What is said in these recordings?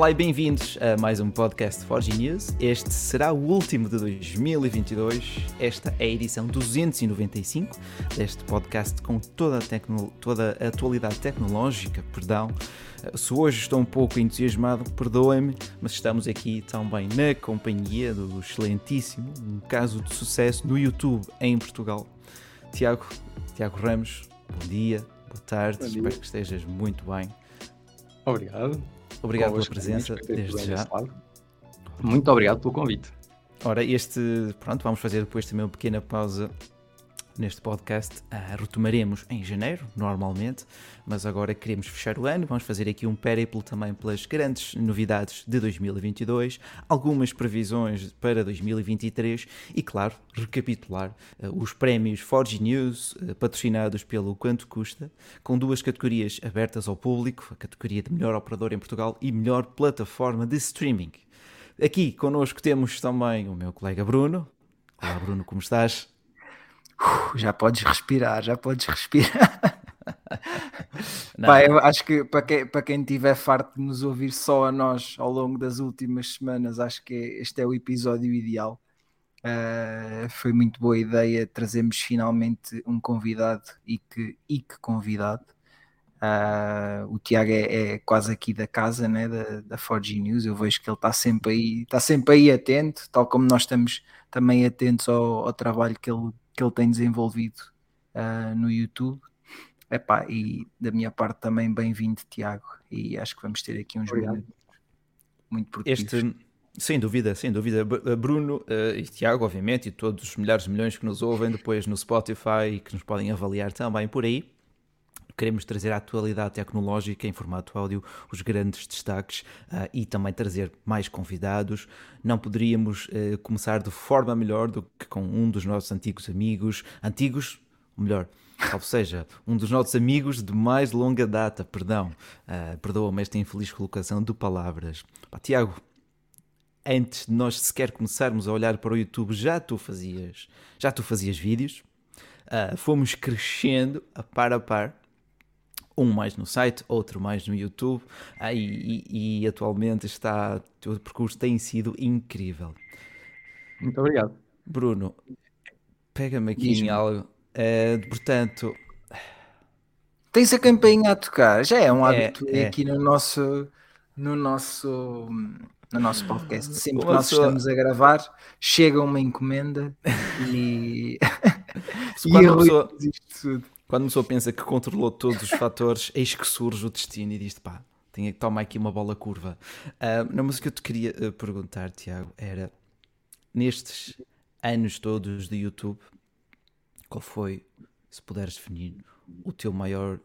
Olá e bem-vindos a mais um podcast Forge News. Este será o último de 2022. Esta é a edição 295 deste podcast com toda a atualidade tecnológica, Se hoje estou um pouco entusiasmado, perdoem-me, mas estamos aqui também na companhia do excelentíssimo, um caso de sucesso no YouTube em Portugal, Tiago Ramos. Bom dia, boa tarde, bom dia. Espero que estejas muito bem. Obrigado pela presença, desde já. Muito obrigado pelo convite. Ora, vamos fazer depois também uma pequena pausa neste podcast. Retomaremos em janeiro, normalmente, mas agora queremos fechar o ano. Vamos fazer aqui um périplo também pelas grandes novidades de 2022, algumas previsões para 2023 e, claro, recapitular os prémios Forge News, patrocinados pelo Quanto Custa, com duas categorias abertas ao público, a categoria de melhor operador em Portugal e melhor plataforma de streaming. Aqui connosco temos também o meu colega Bruno. Olá, Bruno, como estás? Já podes respirar. Pá, eu acho que para quem tiver farto de nos ouvir só a nós ao longo das últimas semanas, acho que este é o episódio ideal. Foi muito boa ideia trazermos finalmente um convidado e que convidado. O Tiago é quase aqui da casa, né, da Forge News. Eu vejo que ele está sempre aí atento, tal como nós estamos também atentos ao trabalho que ele tem desenvolvido no YouTube. Epá, e da minha parte também bem-vindo, Tiago, e acho que vamos ter aqui uns minutos muito produtivos. Sem dúvida, Bruno e Tiago, obviamente, e todos os milhares de milhões que nos ouvem depois no Spotify e que nos podem avaliar também por aí. Queremos trazer à atualidade tecnológica em formato áudio os grandes destaques e também trazer mais convidados. Não poderíamos começar de forma melhor do que com um dos nossos antigos amigos, um dos nossos amigos de mais longa data, perdoa-me esta infeliz colocação de palavras. Tiago, antes de nós sequer começarmos a olhar para o YouTube, já tu fazias vídeos, fomos crescendo a par a par. Um mais no site, outro mais no YouTube, e atualmente o teu percurso tem sido incrível. Muito obrigado. Bruno, pega-me aqui em algo. Portanto... Tens a campainha a tocar, já é um hábito aqui no nosso podcast. Sempre que nós estamos a gravar, chega uma encomenda e... existe tudo. Quando a pessoa pensa que controlou todos os fatores, eis que surge o destino e diz: toma aqui uma bola curva. Mas o que eu te queria perguntar, Tiago, era, nestes anos todos de YouTube, qual foi, se puderes definir, o teu maior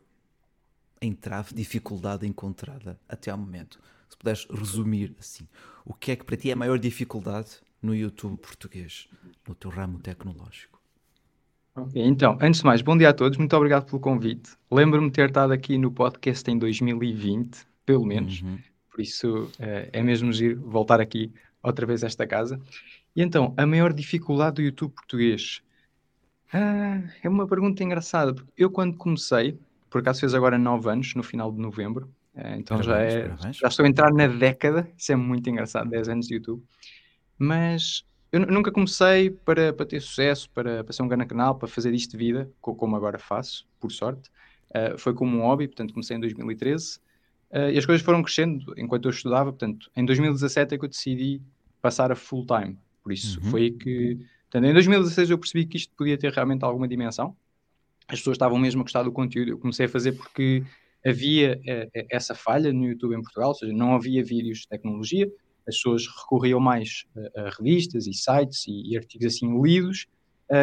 entrave, dificuldade encontrada até ao momento? Se puderes resumir assim, o que é que para ti é a maior dificuldade no YouTube português, no teu ramo tecnológico? Okay, então, antes de mais, bom dia a todos, muito obrigado pelo convite. Lembro-me de ter estado aqui no podcast em 2020, pelo menos, Por isso é mesmo giro voltar aqui outra vez a esta casa. E então, a maior dificuldade do YouTube português? É uma pergunta engraçada, porque eu quando comecei, por acaso fez agora 9 anos, no final de novembro, então já estou a entrar na década, isso é muito engraçado, 10 anos de YouTube, mas... Eu nunca comecei para ter sucesso, para ser um grande canal, para fazer isto de vida, como agora faço, por sorte. Foi como um hobby, portanto, comecei em 2013. E as coisas foram crescendo enquanto eu estudava. Portanto, em 2017 é que eu decidi passar a full time. Por isso, foi aí que... Portanto, em 2016 eu percebi que isto podia ter realmente alguma dimensão. As pessoas estavam mesmo a gostar do conteúdo. Eu comecei a fazer porque havia essa falha no YouTube em Portugal, ou seja, não havia vídeos de tecnologia. As pessoas recorriam mais a revistas e sites e artigos assim lidos,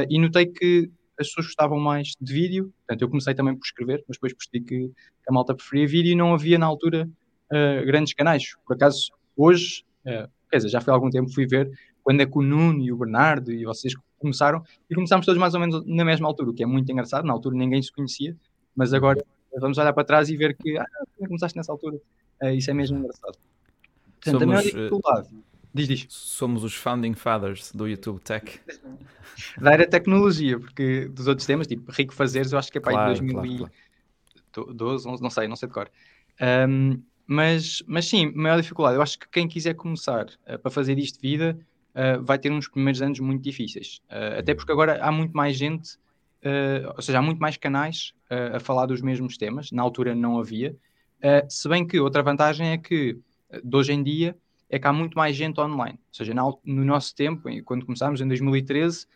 e notei que as pessoas gostavam mais de vídeo. Portanto, eu comecei também por escrever, mas depois percebi que a malta preferia vídeo e não havia na altura grandes canais. Por acaso, hoje, já foi há algum tempo, fui ver quando é que o Nuno e o Bernardo e vocês começaram, e começámos todos mais ou menos na mesma altura, o que é muito engraçado. Na altura ninguém se conhecia, mas agora vamos olhar para trás e ver que começaste nessa altura. Isso é mesmo engraçado. Portanto, somos os founding fathers do YouTube Tech. Da era tecnologia, porque dos outros temas, tipo Rico Fazeres, eu acho que é para aí de 2012, 11, não sei de cor. Mas sim, maior dificuldade. Eu acho que quem quiser começar para fazer isto de vida vai ter uns primeiros anos muito difíceis. Até porque agora há muito mais gente, ou seja, há muito mais canais a falar dos mesmos temas. Na altura não havia. Se bem que outra vantagem é que, de hoje em dia, é que há muito mais gente online. Ou seja, no nosso tempo, quando começámos, em 2013,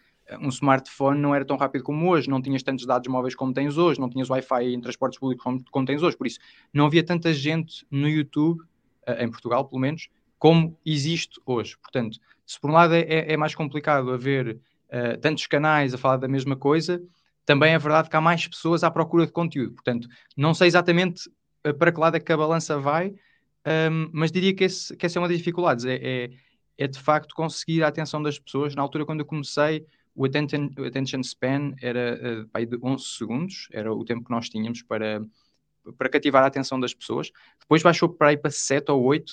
um smartphone não era tão rápido como hoje, não tinhas tantos dados móveis como tens hoje, não tinhas Wi-Fi em transportes públicos como tens hoje. Por isso, não havia tanta gente no YouTube, em Portugal pelo menos, como existe hoje. Portanto, se por um lado é mais complicado haver tantos canais a falar da mesma coisa, também é verdade que há mais pessoas à procura de conteúdo. Portanto, não sei exatamente para que lado é que a balança vai, mas diria que essa é uma das dificuldades. É de facto conseguir a atenção das pessoas. Na altura, quando eu comecei, o attention span era de 11 segundos, era o tempo que nós tínhamos para cativar a atenção das pessoas. Depois baixou para 7 ou 8,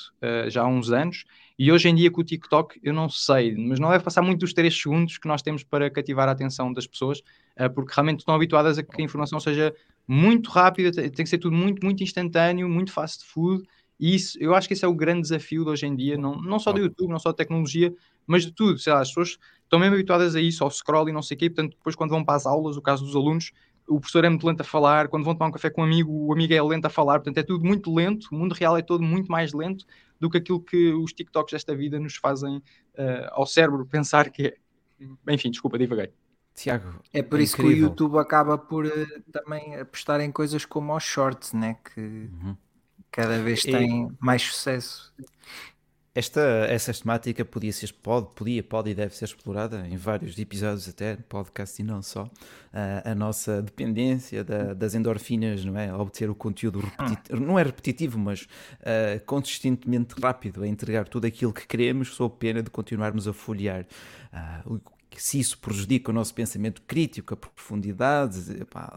já há uns anos, e hoje em dia com o TikTok, eu não sei, mas não deve passar muito dos 3 segundos que nós temos para cativar a atenção das pessoas, porque realmente estão habituadas a que a informação seja muito rápida, tem que ser tudo muito, muito instantâneo, muito fast food, e isso, eu acho que esse é o grande desafio de hoje em dia, não só do YouTube, não só da tecnologia, mas de tudo. Sei lá, as pessoas estão mesmo habituadas a isso, ao scroll e não sei o quê, portanto, depois quando vão para as aulas, o caso dos alunos, o professor é muito lento a falar, quando vão tomar um café com um amigo, o amigo é lento a falar, portanto, é tudo muito lento, o mundo real é todo muito mais lento do que aquilo que os TikToks desta vida nos fazem ao cérebro pensar que é. Enfim, desculpa, divaguei. Tiago, é por isso incrível que o YouTube acaba por também apostar em coisas como os shorts, né? Que cada vez tem mais sucesso. Essa temática pode e deve ser explorada em vários episódios, até podcast e não só. A nossa dependência das endorfinas, não é? Obter o conteúdo repetitivo, não é repetitivo, mas consistentemente rápido a entregar tudo aquilo que queremos, sob pena de continuarmos a folhear. Se isso prejudica o nosso pensamento crítico, a profundidade,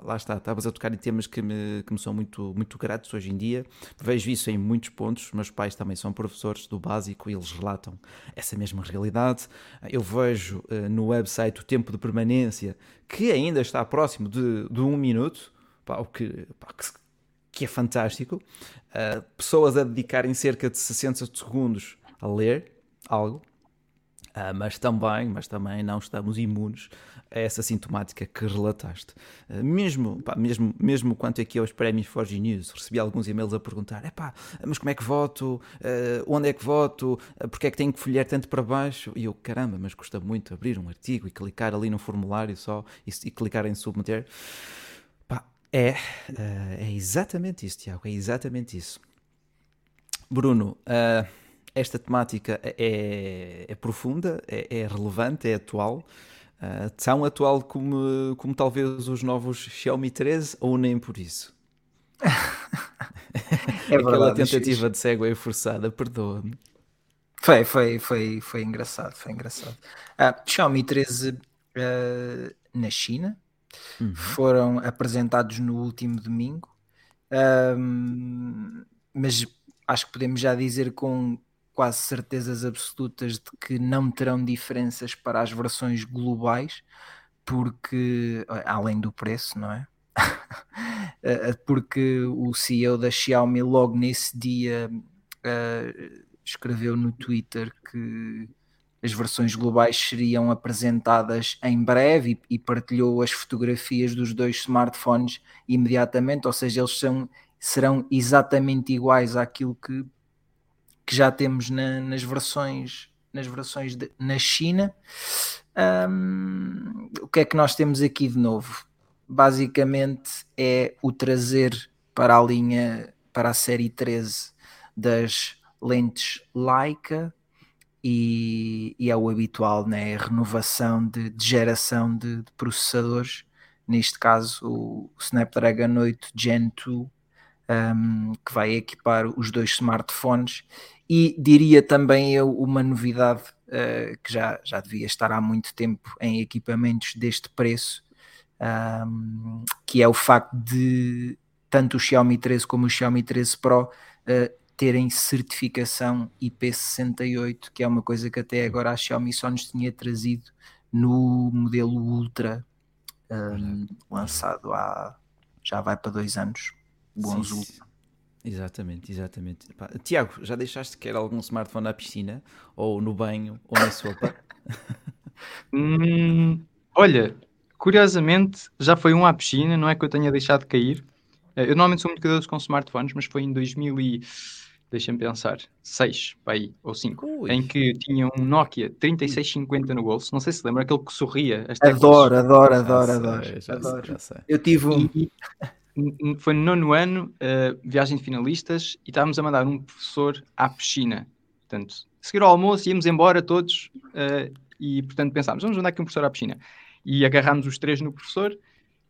lá está, estavas a tocar em temas que me são muito, muito gratos hoje em dia. Vejo isso em muitos pontos, meus pais também são professores do básico e eles relatam essa mesma realidade. Eu vejo no website o tempo de permanência, que ainda está próximo de um minuto, o que é fantástico. Pessoas a dedicarem cerca de 60 segundos a ler algo. Mas também não estamos imunes a essa sintomática que relataste. Mesmo quanto aqui aos prémios Forge News, recebi alguns e-mails a perguntar, mas como é que voto? Onde é que voto? Porque é que tenho que folhear tanto para baixo? E eu, caramba, mas custa muito abrir um artigo e clicar ali no formulário só e clicar em submeter. É exatamente isso, Tiago, é exatamente isso. Bruno, esta temática é profunda, é relevante, é atual, tão atual como talvez os novos Xiaomi 13, ou nem por isso. É verdade, aquela tentativa de segue forçada, perdoa-me. Foi engraçado, foi engraçado. Xiaomi 13 na China, foram apresentados no último domingo, mas acho que podemos já dizer com quase certezas absolutas de que não terão diferenças para as versões globais, porque, além do preço, não é? Porque o CEO da Xiaomi logo nesse dia escreveu no Twitter que as versões globais seriam apresentadas em breve e partilhou as fotografias dos dois smartphones imediatamente, ou seja, eles serão exatamente iguais àquilo que já temos nas versões na China. O que é que nós temos aqui de novo? Basicamente é o trazer para a série 13 das lentes Leica e é o habitual, né? A renovação de geração de processadores, neste caso o Snapdragon 8 Gen 2, que vai equipar os dois smartphones. E diria também eu uma novidade que já devia estar há muito tempo em equipamentos deste preço, que é o facto de tanto o Xiaomi 13 como o Xiaomi 13 Pro terem certificação IP68, que é uma coisa que até agora a Xiaomi só nos tinha trazido no modelo Ultra, lançado já vai para 2 anos. Bons. Exatamente, exatamente. Pá, Tiago, já deixaste sequer algum smartphone na piscina? Ou no banho? Ou na sopa? Olha, curiosamente, já foi um à piscina, não é que eu tenha deixado de cair. Eu normalmente sou muito cuidadoso com smartphones, mas foi em 2006, aí, ou 5, ui, em que tinha um Nokia 3650 no bolso. Não sei se lembra, aquele que sorria. Adoro. Eu tive um... Foi no 9º ano, viagem de finalistas, e estávamos a mandar um professor à piscina. Portanto, a seguir ao almoço, íamos embora todos e, portanto, pensámos, vamos mandar aqui um professor à piscina. E agarrámos os três no professor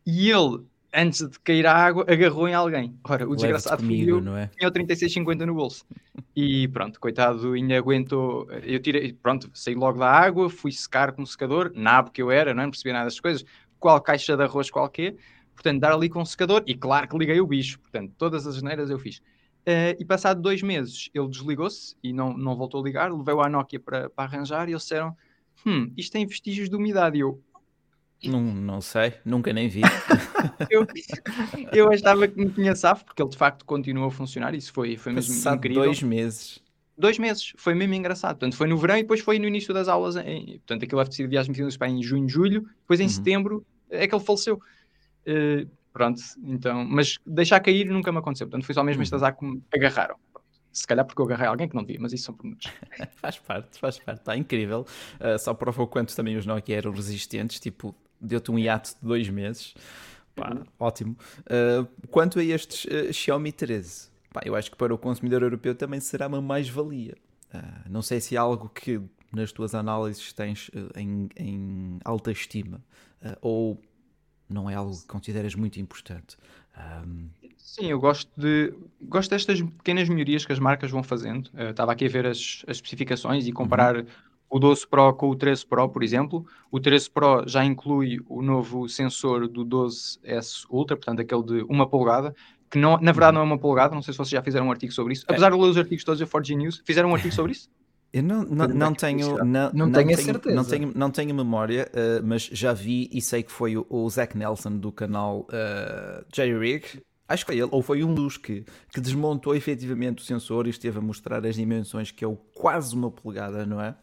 e ele, antes de cair à água, agarrou em alguém. Ora, o desgraçado comigo, não é? Tinha o 3650 no bolso. E pronto, coitado, ainda aguentou. Eu tirei, pronto, saí logo da água, fui secar com o secador, nabo que eu era, não percebia nada das coisas, qual caixa de arroz qualquer. Portanto, dar ali com o secador, e claro que liguei o bicho. Portanto, todas as asneiras eu fiz. E passado 2 meses, ele desligou-se e não voltou a ligar. Levei-o à Nokia para arranjar e eles disseram, isto tem vestígios de umidade. E eu... Não sei, nunca nem vi. eu achava que me tinha safo, porque ele de facto continuou a funcionar. Isso foi mesmo passado incrível. 2 meses. 2 meses, foi mesmo engraçado. Portanto, foi no verão e depois foi no início das aulas. Portanto, aquilo deve ter sido viagem em junho, julho. Depois em setembro é que ele faleceu. Pronto, então, mas deixar cair nunca me aconteceu, portanto foi só mesmo este azar que me agarraram. Se calhar porque eu agarrei alguém que não devia, mas isso são pormenores. Faz parte, está incrível. Só prova o quanto também os Nokia eram resistentes, tipo, deu-te um hiato de 2 meses, pá, ótimo. Quanto a estes Xiaomi 13, pá, eu acho que para o consumidor europeu também será uma mais-valia. Não sei se é algo que nas tuas análises tens em alta estima, ou... não é algo que consideras muito importante? Sim, eu gosto destas pequenas melhorias que as marcas vão fazendo. Estava aqui a ver as especificações e comparar o 12 Pro com o 13 Pro, por exemplo. O 13 Pro já inclui o novo sensor do 12S Ultra, portanto aquele de 1 polegada, que não, na verdade não é 1 polegada, não sei se vocês já fizeram um artigo sobre isso. Apesar de ler os artigos todos da Forge News, fizeram um artigo sobre isso? Eu não tenho memória, mas já vi e sei que foi o Zach Nelson do canal JRig, acho que foi ele, ou foi um dos que desmontou efetivamente o sensor e esteve a mostrar as dimensões, que é o quase 1 polegada, não é?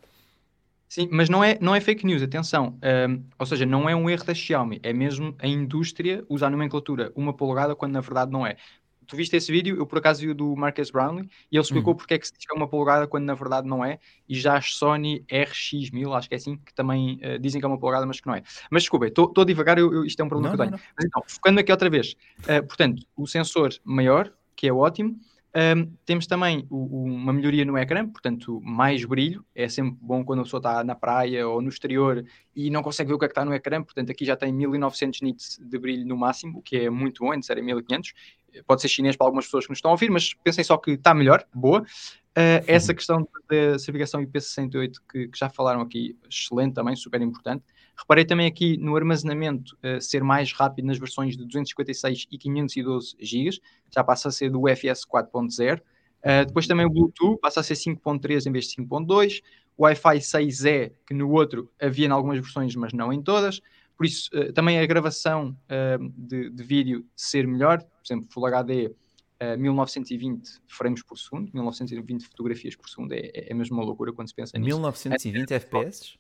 Sim, mas não é fake news, atenção, ou seja, não é um erro da Xiaomi, é mesmo a indústria usar a nomenclatura 1 polegada quando na verdade não é. Tu viste esse vídeo? Eu por acaso vi o do Marques Brownlee e ele explicou porque é que se diz que é 1 polegada quando na verdade não é, e já as Sony RX1000, acho que é assim, que também dizem que é 1 polegada, mas que não é. Mas desculpem, estou a divagar, isto é um problema que eu tenho. Mas então, focando aqui outra vez, portanto, o sensor maior, que é ótimo, temos também uma melhoria no ecrã, portanto, mais brilho, é sempre bom quando a pessoa está na praia ou no exterior e não consegue ver o que é que está no ecrã, portanto, aqui já tem 1900 nits de brilho no máximo, o que é muito bom, antes era 1500, pode ser chinês para algumas pessoas que nos estão a ouvir, mas pensem só que está melhor, boa. Essa questão da certificação IP68 que já falaram aqui, excelente também, super importante. Reparei também aqui no armazenamento ser mais rápido nas versões de 256 e 512 GB, já passa a ser do UFS 4.0. Depois também o Bluetooth passa a ser 5.3 em vez de 5.2. O Wi-Fi 6E, que no outro havia em algumas versões, mas não em todas. Por isso, também a gravação de vídeo ser melhor, por exemplo, Full HD 1920 frames por segundo, 1920 fotografias por segundo, é mesmo uma loucura quando se pensa nisso. 1920 FPS?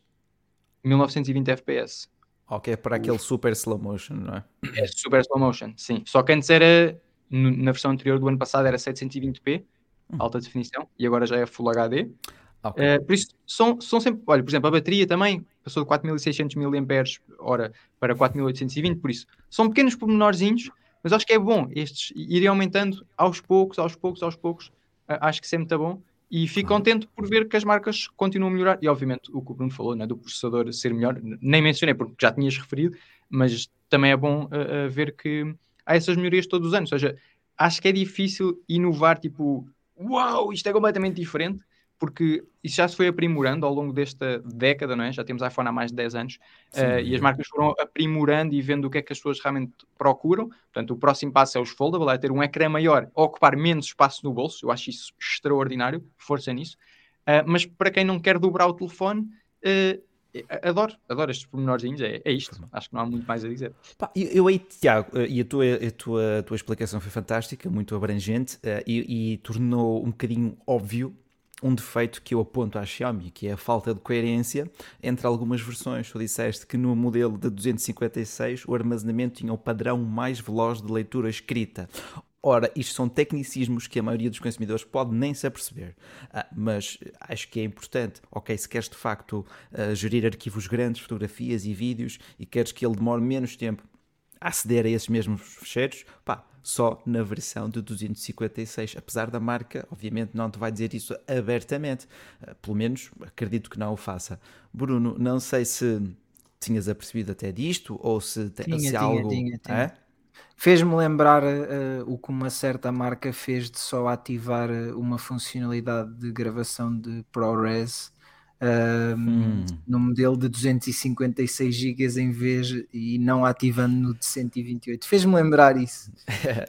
1920 FPS. Ok, para aquele super slow motion, não é? É super slow motion, sim. Só que antes era, na versão anterior do ano passado, era 720p, alta definição, e agora já é Full HD. Okay. Por isso, são sempre... Olha, por exemplo, a bateria também passou de 4600 mAh para 4820, por isso, são pequenos pormenorzinhos, mas acho que é bom estes irem aumentando aos poucos, acho que isso é muito bom, e fico contente por ver que as marcas continuam a melhorar, e obviamente o que o Bruno falou, né, do processador ser melhor, nem mencionei porque já tinhas referido, mas também é bom ver que há essas melhorias todos os anos, ou seja, acho que é difícil inovar, tipo, uau, isto é completamente diferente, porque isso já se foi aprimorando ao longo desta década, não é? Já temos iPhone há mais de 10 anos, e as marcas foram aprimorando e vendo o que é que as pessoas realmente procuram. Portanto, o próximo passo é os foldable, é ter um ecrã maior, ocupar menos espaço no bolso. Eu acho isso extraordinário, força nisso. Mas para quem não quer dobrar o telefone, Adoro estes pormenorzinhos, é isto, acho que não há muito mais a dizer. Pá, eu aí, Tiago, e a tua explicação foi fantástica, muito abrangente, e tornou um bocadinho óbvio um defeito que eu aponto à Xiaomi, que é a falta de coerência entre algumas versões. Tu disseste que no modelo de 256 o armazenamento tinha o padrão mais veloz de leitura escrita. Ora, isto são tecnicismos que a maioria dos consumidores pode nem se aperceber, mas acho que é importante. Ok, se queres de facto gerir arquivos grandes, fotografias e vídeos, e queres que ele demore menos tempo a aceder a esses mesmos fecheiros, pá, só na versão de 256, apesar da marca, obviamente, não te vai dizer isso abertamente. Pelo menos, acredito que não o faça. Bruno, não sei se tinhas apercebido até disto, ou se tinha algo... Tinha. É? Fez-me lembrar o que uma certa marca fez de só ativar uma funcionalidade de gravação de ProRes no modelo de 256 GB em vez, e não ativando no de 128. Fez-me lembrar isso.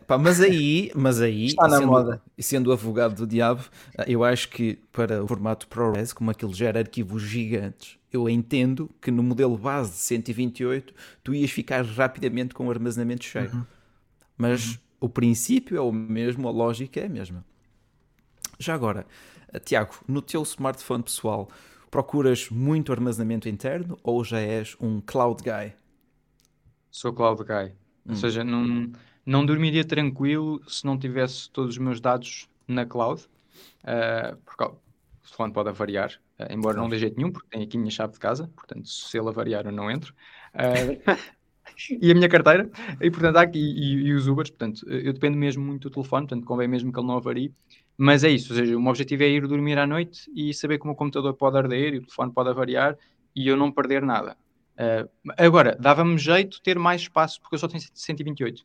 Pá, mas aí está na moda. Sendo advogado do diabo, eu acho que para o formato ProRes, como aquilo gera arquivos gigantes, eu entendo que no modelo base de 128 tu ias ficar rapidamente com o armazenamento cheio. Mas o princípio é o mesmo, a lógica é a mesma. Já agora, Tiago, no teu smartphone pessoal, procuras muito armazenamento interno ou já és um cloud guy? Sou cloud guy. Ou seja, não dormiria tranquilo se não tivesse todos os meus dados na cloud. Porque o telefone pode avariar, embora não dê jeito nenhum, porque tem aqui a minha chave de casa, portanto, se ele avariar eu não entro. E a minha carteira, e portanto há aqui, e os Ubers, portanto, eu dependo mesmo muito do telefone, portanto convém mesmo que ele não avarie. Mas é isso, ou seja, o meu objetivo é ir dormir à noite e saber que o meu computador pode arder e o telefone pode avariar e eu não perder nada. Agora, dava-me jeito ter mais espaço, porque eu só tenho 128,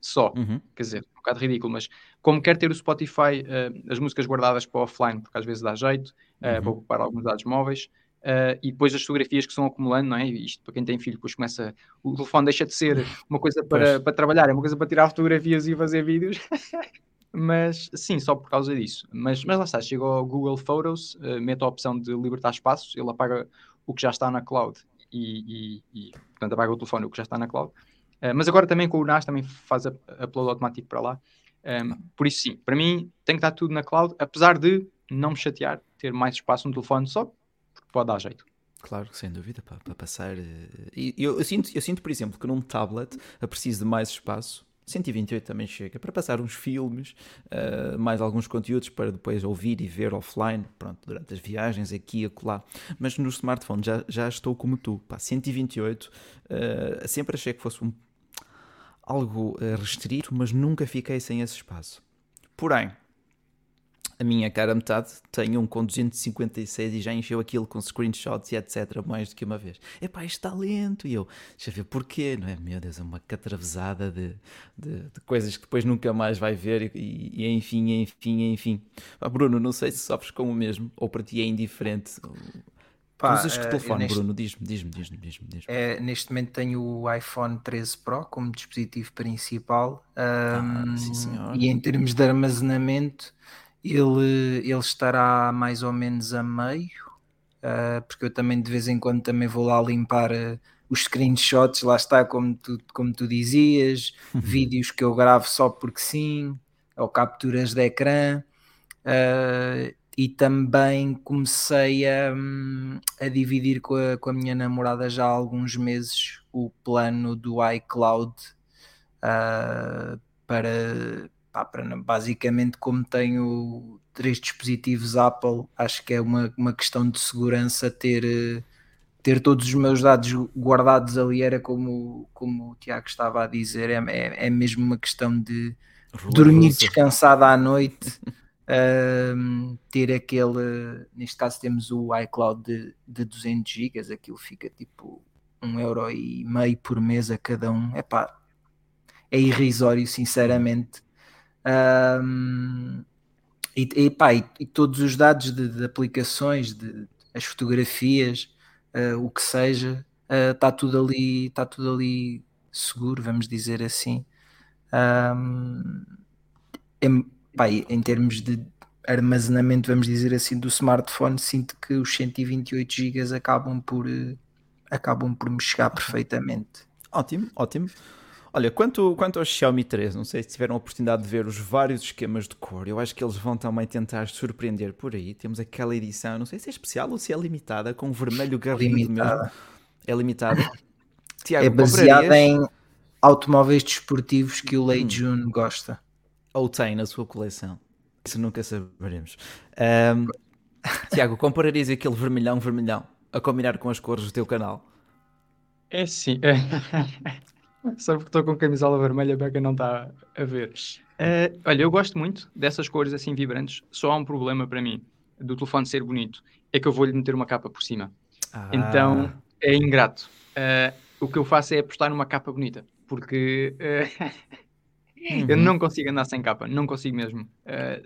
quer dizer, um bocado ridículo, mas como quero ter o Spotify, as músicas guardadas para offline, porque às vezes dá jeito, para ocupar alguns dados móveis, e depois as fotografias que são acumulando, não é? Isto para quem tem filho, depois começa, o telefone deixa de ser uma coisa para trabalhar, é uma coisa para tirar fotografias e fazer vídeos. Mas sim, só por causa disso. Mas lá está, chego ao Google Photos, meto a opção de libertar espaços, ele apaga o que já está na cloud e portanto apaga o telefone, o que já está na cloud. Mas agora também com o NAS também faz upload automático para lá. Por isso sim, para mim tem que estar tudo na cloud, apesar de não me chatear ter mais espaço no telefone só, porque pode dar jeito. Claro, sem dúvida, para passar. E eu sinto, por exemplo, que num tablet eu preciso de mais espaço. 128 também chega, para passar uns filmes, mais alguns conteúdos para depois ouvir e ver offline, pronto, durante as viagens, aqui e acolá. Mas no smartphone já estou como tu, pá, 128, sempre achei que fosse algo restrito, mas nunca fiquei sem esse espaço. Porém, a minha cara metade tem um com 256 e já encheu aquilo com screenshots e etc. mais do que uma vez. Epá, isto está lento. E eu, deixa eu ver porquê, não é? Meu Deus, é uma catravesada de coisas que depois nunca mais vai ver e enfim. Ah, Bruno, não sei se sofres com o mesmo ou para ti é indiferente. Pá, usas que telefone, Bruno? Diz-me. Neste momento tenho o iPhone 13 Pro como dispositivo principal. Sim, senhor. E em termos de armazenamento... Ele estará mais ou menos a meio, porque eu também de vez em quando também vou lá limpar os screenshots, lá está, como tu dizias, vídeos que eu gravo só porque sim, ou capturas de ecrã, e também comecei a dividir com a minha namorada já há alguns meses o plano do iCloud para basicamente, como tenho 3 dispositivos Apple, acho que é uma questão de segurança ter todos os meus dados guardados ali, era como o Tiago estava a dizer, é mesmo uma questão de dormir descansado à noite, ter aquele, neste caso temos o iCloud de 200 GB, aquilo fica tipo 1,5€ por mês a cada um, é irrisório sinceramente. E todos os dados de aplicações, as fotografias, o que seja, está tudo ali seguro, vamos dizer assim. Em termos de armazenamento, vamos dizer assim, do smartphone, sinto que os 128 GB acabam por acabam por me chegar perfeitamente. Ótimo, ótimo. Olha, quanto ao Xiaomi 13, não sei se tiveram a oportunidade de ver os vários esquemas de cor, eu acho que eles vão também tentar surpreender por aí. Temos aquela edição, não sei se é especial ou se é limitada, com vermelho garrido mesmo. É limitada. Tiago, é baseada em automóveis desportivos que o Lei June gosta. Ou tem na sua coleção. Isso nunca saberemos. Tiago, compararias aquele vermelhão a combinar com as cores do teu canal? É sim. Só porque estou com camisola vermelha, a Beca não está a ver. Olha, eu gosto muito dessas cores assim vibrantes. Só há um problema para mim, do telefone ser bonito, é que eu vou-lhe meter uma capa por cima. Então, é ingrato. O que eu faço é apostar numa capa bonita, porque eu não consigo andar sem capa, não consigo mesmo.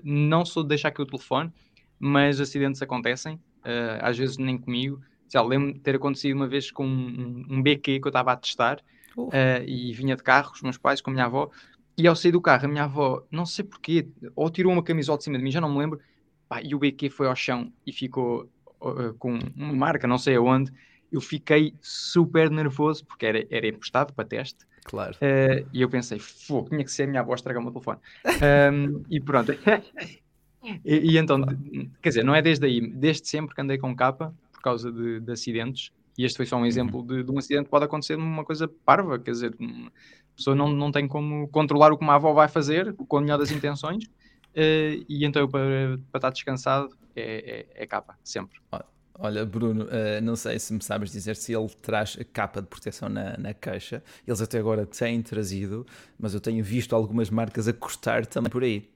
Não sou de deixar aqui o telefone, mas acidentes acontecem, às vezes nem comigo. Já lembro-me de ter acontecido uma vez com um BQ que eu estava a testar, e vinha de carro com os meus pais, com a minha avó, e ao sair do carro a minha avó, não sei porquê, ou tirou uma camisola de cima de mim, já não me lembro, e o BQ foi ao chão e ficou com uma marca, não sei aonde. Eu fiquei super nervoso porque era emprestado para teste, claro. E eu pensei, tinha que ser a minha avó estragar o meu telefone. E pronto. E então, quer dizer, não é desde aí, desde sempre que andei com capa por causa de acidentes. E este foi só um exemplo de um acidente que pode acontecer numa coisa parva, quer dizer, a pessoa não tem como controlar o que uma avó vai fazer, com a melhor das intenções, e então eu, para estar descansado, é capa, sempre. Olha, Bruno, não sei se me sabes dizer se ele traz a capa de proteção na caixa. Eles até agora têm trazido, mas eu tenho visto algumas marcas a cortar também por aí.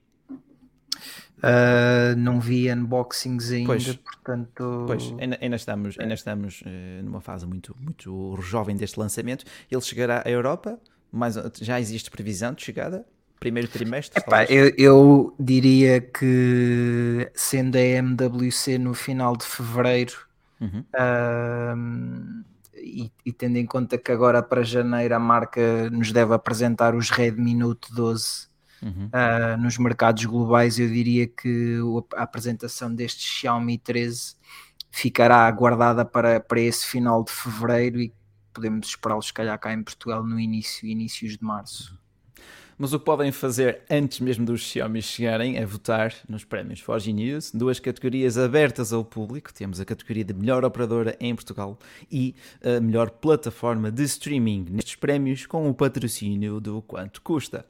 Não vi unboxings ainda, portanto... Pois, ainda estamos numa fase muito, muito jovem deste lançamento. Ele chegará à Europa, mas já existe previsão de chegada? Primeiro trimestre? Eu diria que, sendo a MWC no final de fevereiro, e tendo em conta que agora para janeiro a marca nos deve apresentar os Redmi Note 12, nos mercados globais, eu diria que a apresentação deste Xiaomi 13 ficará aguardada para esse final de fevereiro, e podemos esperá-los, se calhar, cá em Portugal no inícios de março. Mas o que podem fazer antes mesmo dos Xiaomi chegarem é votar nos prémios Forge News, duas categorias abertas ao público. Temos a categoria de melhor operadora em Portugal e a melhor plataforma de streaming nestes prémios, com o patrocínio do Quanto Custa.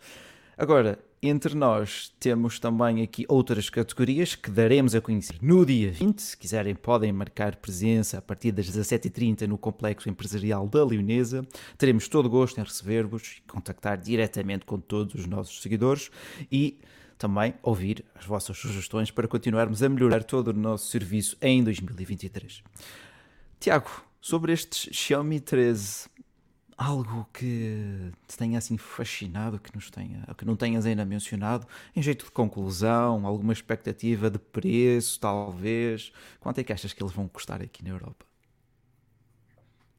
Agora, entre nós, temos também aqui outras categorias que daremos a conhecer no dia 20. Se quiserem, podem marcar presença a partir das 17h30 no Complexo Empresarial da Leonesa. Teremos todo o gosto em receber-vos e contactar diretamente com todos os nossos seguidores, e também ouvir as vossas sugestões para continuarmos a melhorar todo o nosso serviço em 2023. Tiago, sobre estes Xiaomi 13... algo que te tenha assim fascinado, que não tenhas ainda mencionado, em jeito de conclusão, alguma expectativa de preço, talvez? Quanto é que achas que eles vão custar aqui na Europa?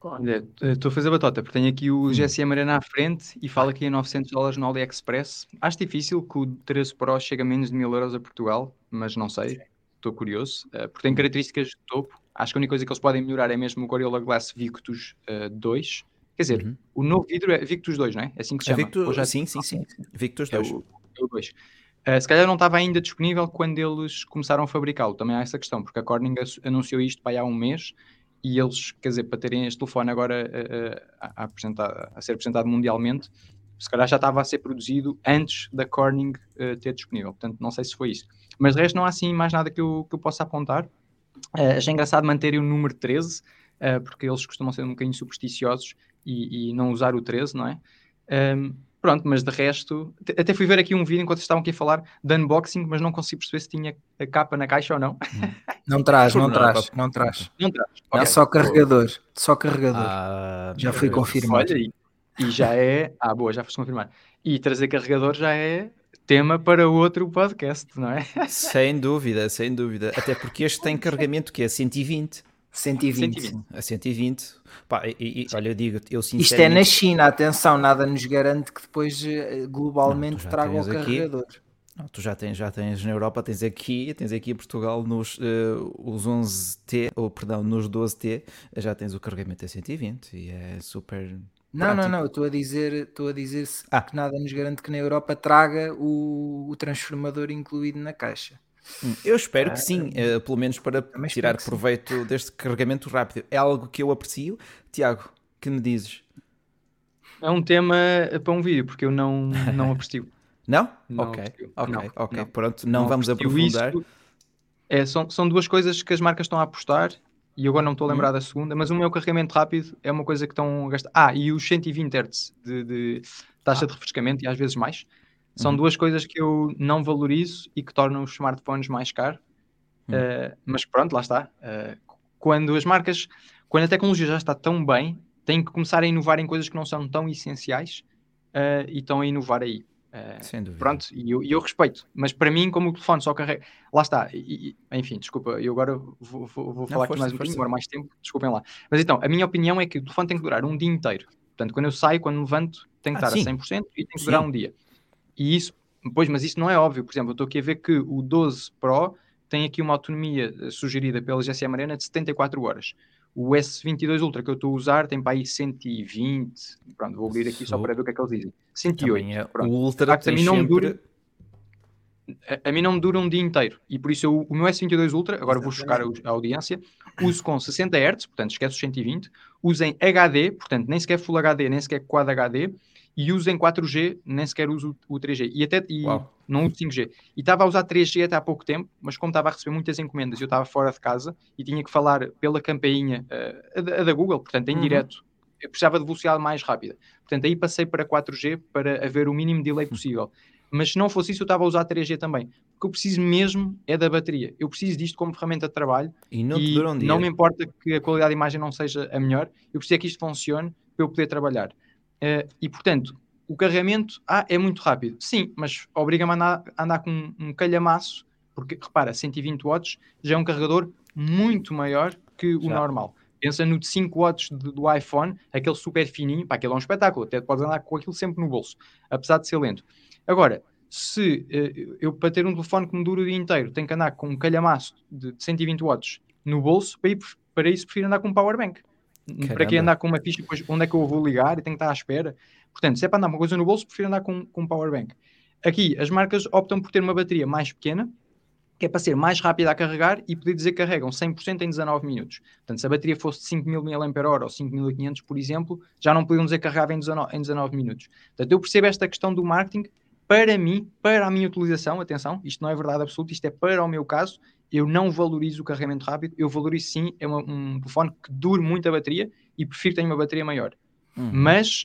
Olha, estou a fazer batota, porque tenho aqui o GSM Arena à frente e falo aqui em $900 no AliExpress. Acho difícil que o 13 Pro chegue a menos de €1.000 a Portugal, mas não sei, estou curioso, porque tem características de topo. Acho que a única coisa que eles podem melhorar é mesmo o Gorilla Glass Victus 2, Quer dizer, o novo vidro é Victus 2, não é? É assim que se chama. Sim. Victus 2. É o 2. Se calhar não estava ainda disponível quando eles começaram a fabricá-lo. Também há essa questão, porque a Corning anunciou isto há um mês, e eles, quer dizer, para terem este telefone agora a ser apresentado mundialmente, se calhar já estava a ser produzido antes da Corning ter disponível. Portanto, não sei se foi isso. Mas de resto não há assim mais nada que eu possa apontar. Achei engraçado manterem o número 13, porque eles costumam ser um bocadinho supersticiosos e não usar o 13, não é? Pronto, mas de resto... Até fui ver aqui um vídeo enquanto estavam aqui a falar de unboxing, mas não consegui perceber se tinha a capa na caixa ou não. Não traz. Okay. Só carregador. Já fui confirmado. Olha, e já é... boa, já foste confirmar. E trazer carregador já é tema para outro podcast, não é? Sem dúvida. Até porque este tem carregamento que é 120. Olha, eu digo, eu sinceramente... Isto é na China, atenção, nada nos garante que depois globalmente traga o carregador. Tu já tens na Europa, tens aqui em Portugal nos 11T, ou perdão, nos 12T, já tens o carregamento a 120 e é super... Não, estou a dizer que nada nos garante que na Europa traga o transformador incluído na caixa. Eu espero que sim, pelo menos para tirar proveito deste carregamento rápido. É algo que eu aprecio. Tiago, que me dizes? É um tema para um vídeo, porque eu não aprecio. Não? Ok. Pronto, não vamos aprofundar. São duas coisas que as marcas estão a apostar e agora não estou a lembrar da segunda, mas uma é o carregamento rápido, é uma coisa que estão a gastar. E os 120 Hz de taxa de refrescamento e às vezes mais. São duas coisas que eu não valorizo e que tornam os smartphones mais caros. Mas pronto, lá está. Quando as marcas, quando a tecnologia já está tão bem, têm que começar a inovar em coisas que não são tão essenciais e estão a inovar aí. Sem dúvida. Pronto, e eu respeito. Mas para mim, como o telefone só carrega... Lá está. Enfim, desculpa, eu agora vou falar aqui mais um pouquinho, agora mais tempo. Desculpem lá. Mas então, a minha opinião é que o telefone tem que durar um dia inteiro. Portanto, quando eu saio, quando me levanto, tem que estar a 100% e tem que durar um dia. E isso, pois, mas isso não é óbvio. Por exemplo, eu estou aqui a ver que o 12 Pro tem aqui uma autonomia sugerida pela GSM Arena de 74 horas. O S22 Ultra que eu estou a usar tem para aí 120. Pronto, vou abrir aqui só para ver o que é que eles dizem. 108. O Ultra tem a mim não me dura um dia inteiro. E por isso o meu S22 Ultra, agora vou chocar a audiência, uso com 60 Hz, portanto esquece os 120. Uso em HD, portanto nem sequer Full HD, nem sequer Quad HD. E uso em 4G, nem sequer uso o 3G. E não uso 5G. E estava a usar 3G até há pouco tempo, mas como estava a receber muitas encomendas, eu estava fora de casa e tinha que falar pela campainha, a da Google, portanto, em direto. Eu precisava de velocidade mais rápida. Portanto, aí passei para 4G para haver o mínimo delay possível. Mas se não fosse isso, eu estava a usar 3G também. O que eu preciso mesmo é da bateria. Eu preciso disto como ferramenta de trabalho. E não me importa que a qualidade de imagem não seja a melhor. Eu preciso é que isto funcione para eu poder trabalhar. E, portanto, o carregamento é muito rápido. Sim, mas obriga-me a andar com um calhamaço, porque, repara, 120 watts já é um carregador muito maior que o normal. Pensa no de 5 watts do iPhone, aquele super fininho, pá, aquele é um espetáculo, até podes andar com aquilo sempre no bolso, apesar de ser lento. Agora, se eu, para ter um telefone que me dura o dia inteiro, tenho que andar com um calhamaço de 120 watts no bolso, para isso prefiro andar com um powerbank. Caramba. Para que andar com uma ficha, depois onde é que eu vou ligar e tenho que estar à espera. Portanto, se é para andar uma coisa no bolso, prefiro andar com um powerbank. Aqui, as marcas optam por ter uma bateria mais pequena, que é para ser mais rápida a carregar e poder dizer que carregam 100% em 19 minutos. Portanto, se a bateria fosse de 5.000 mAh ou 5.500, por exemplo, já não podiam dizer que carregava em 19 minutos. Portanto, eu percebo esta questão do marketing. Para mim, para a minha utilização, atenção, isto não é verdade absoluta, isto é para o meu caso, eu não valorizo o carregamento rápido, eu valorizo sim, é um telefone que dure muito a bateria e prefiro que tenha uma bateria maior. Mas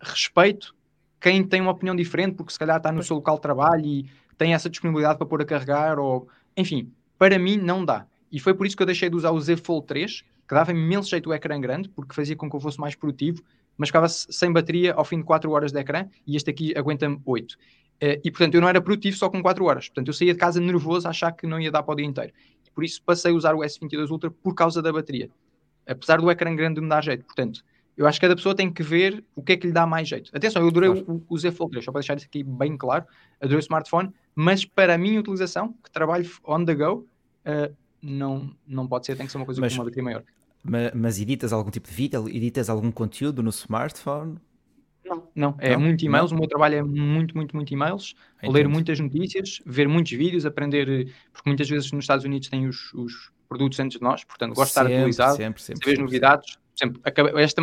respeito quem tem uma opinião diferente, porque se calhar está no seu local de trabalho e tem essa disponibilidade para pôr a carregar, ou enfim, para mim não dá. E foi por isso que eu deixei de usar o Z Fold 3, que dava imenso jeito o ecrã grande, porque fazia com que eu fosse mais produtivo, mas ficava sem bateria ao fim de 4 horas de ecrã, e este aqui aguenta-me 8. E, portanto, eu não era produtivo só com 4 horas. Portanto, eu saía de casa nervoso a achar que não ia dar para o dia inteiro. E por isso passei a usar o S22 Ultra por causa da bateria. Apesar do ecrã grande me dar jeito. Portanto, eu acho que cada pessoa tem que ver o que é que lhe dá mais jeito. Atenção, eu adorei o Z Fold 3, só para deixar isso aqui bem claro. Adorei o smartphone, mas para a minha utilização, que trabalho on the go, não pode ser, tem que ser uma coisa com uma bateria maior. Mas editas algum tipo de vídeo? Editas algum conteúdo no smartphone? Não. É muito e-mails. O meu trabalho é muito e-mails. Entendi. Ler muitas notícias, ver muitos vídeos, aprender... Porque muitas vezes nos Estados Unidos têm os produtos antes de nós. Portanto, gosto de estar atualizado. Sempre novidades.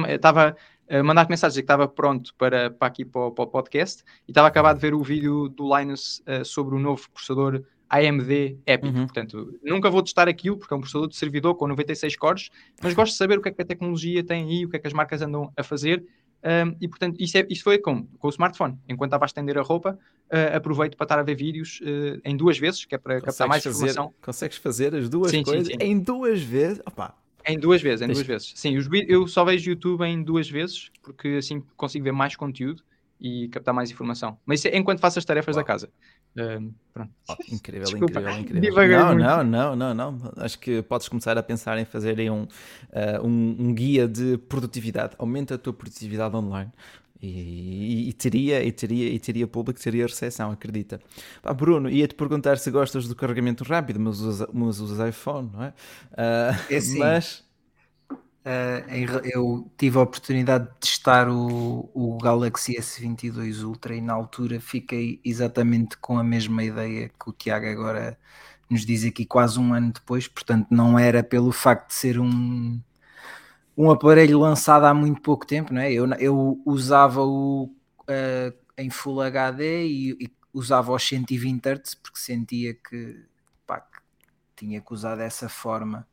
Estava a mandar mensagens que estava pronto para aqui, para o podcast. E estava a acabar de ver o vídeo do Linus sobre o novo processador AMD Epic, portanto, nunca vou testar aquilo, porque é um processador de servidor com 96 cores, mas gosto de saber o que é que a tecnologia tem aí, o que é que as marcas andam a fazer, e portanto, isso foi com o smartphone. Enquanto estava a estender a roupa, aproveito para estar a ver vídeos em duas vezes, que é para captar mais informação. Consegues fazer as duas coisas em duas vezes? Opa. Em duas vezes. Sim, eu só vejo YouTube em duas vezes, porque assim consigo ver mais conteúdo e captar mais informação. Mas isso é enquanto faço as tarefas da casa. Pronto. Incrível. Não. Acho que podes começar a pensar em fazer um guia de produtividade. Aumenta a tua produtividade online. E teria público, teria recepção, acredita. Pá, Bruno, ia-te perguntar se gostas do carregamento rápido, mas usas iPhone, não é? Eu tive a oportunidade de testar o Galaxy S22 Ultra e na altura fiquei exatamente com a mesma ideia que o Tiago agora nos diz aqui quase um ano depois, portanto não era pelo facto de ser um aparelho lançado há muito pouco tempo, não é? Eu usava-o em Full HD e usava aos 120 Hz porque sentia que tinha que usar dessa forma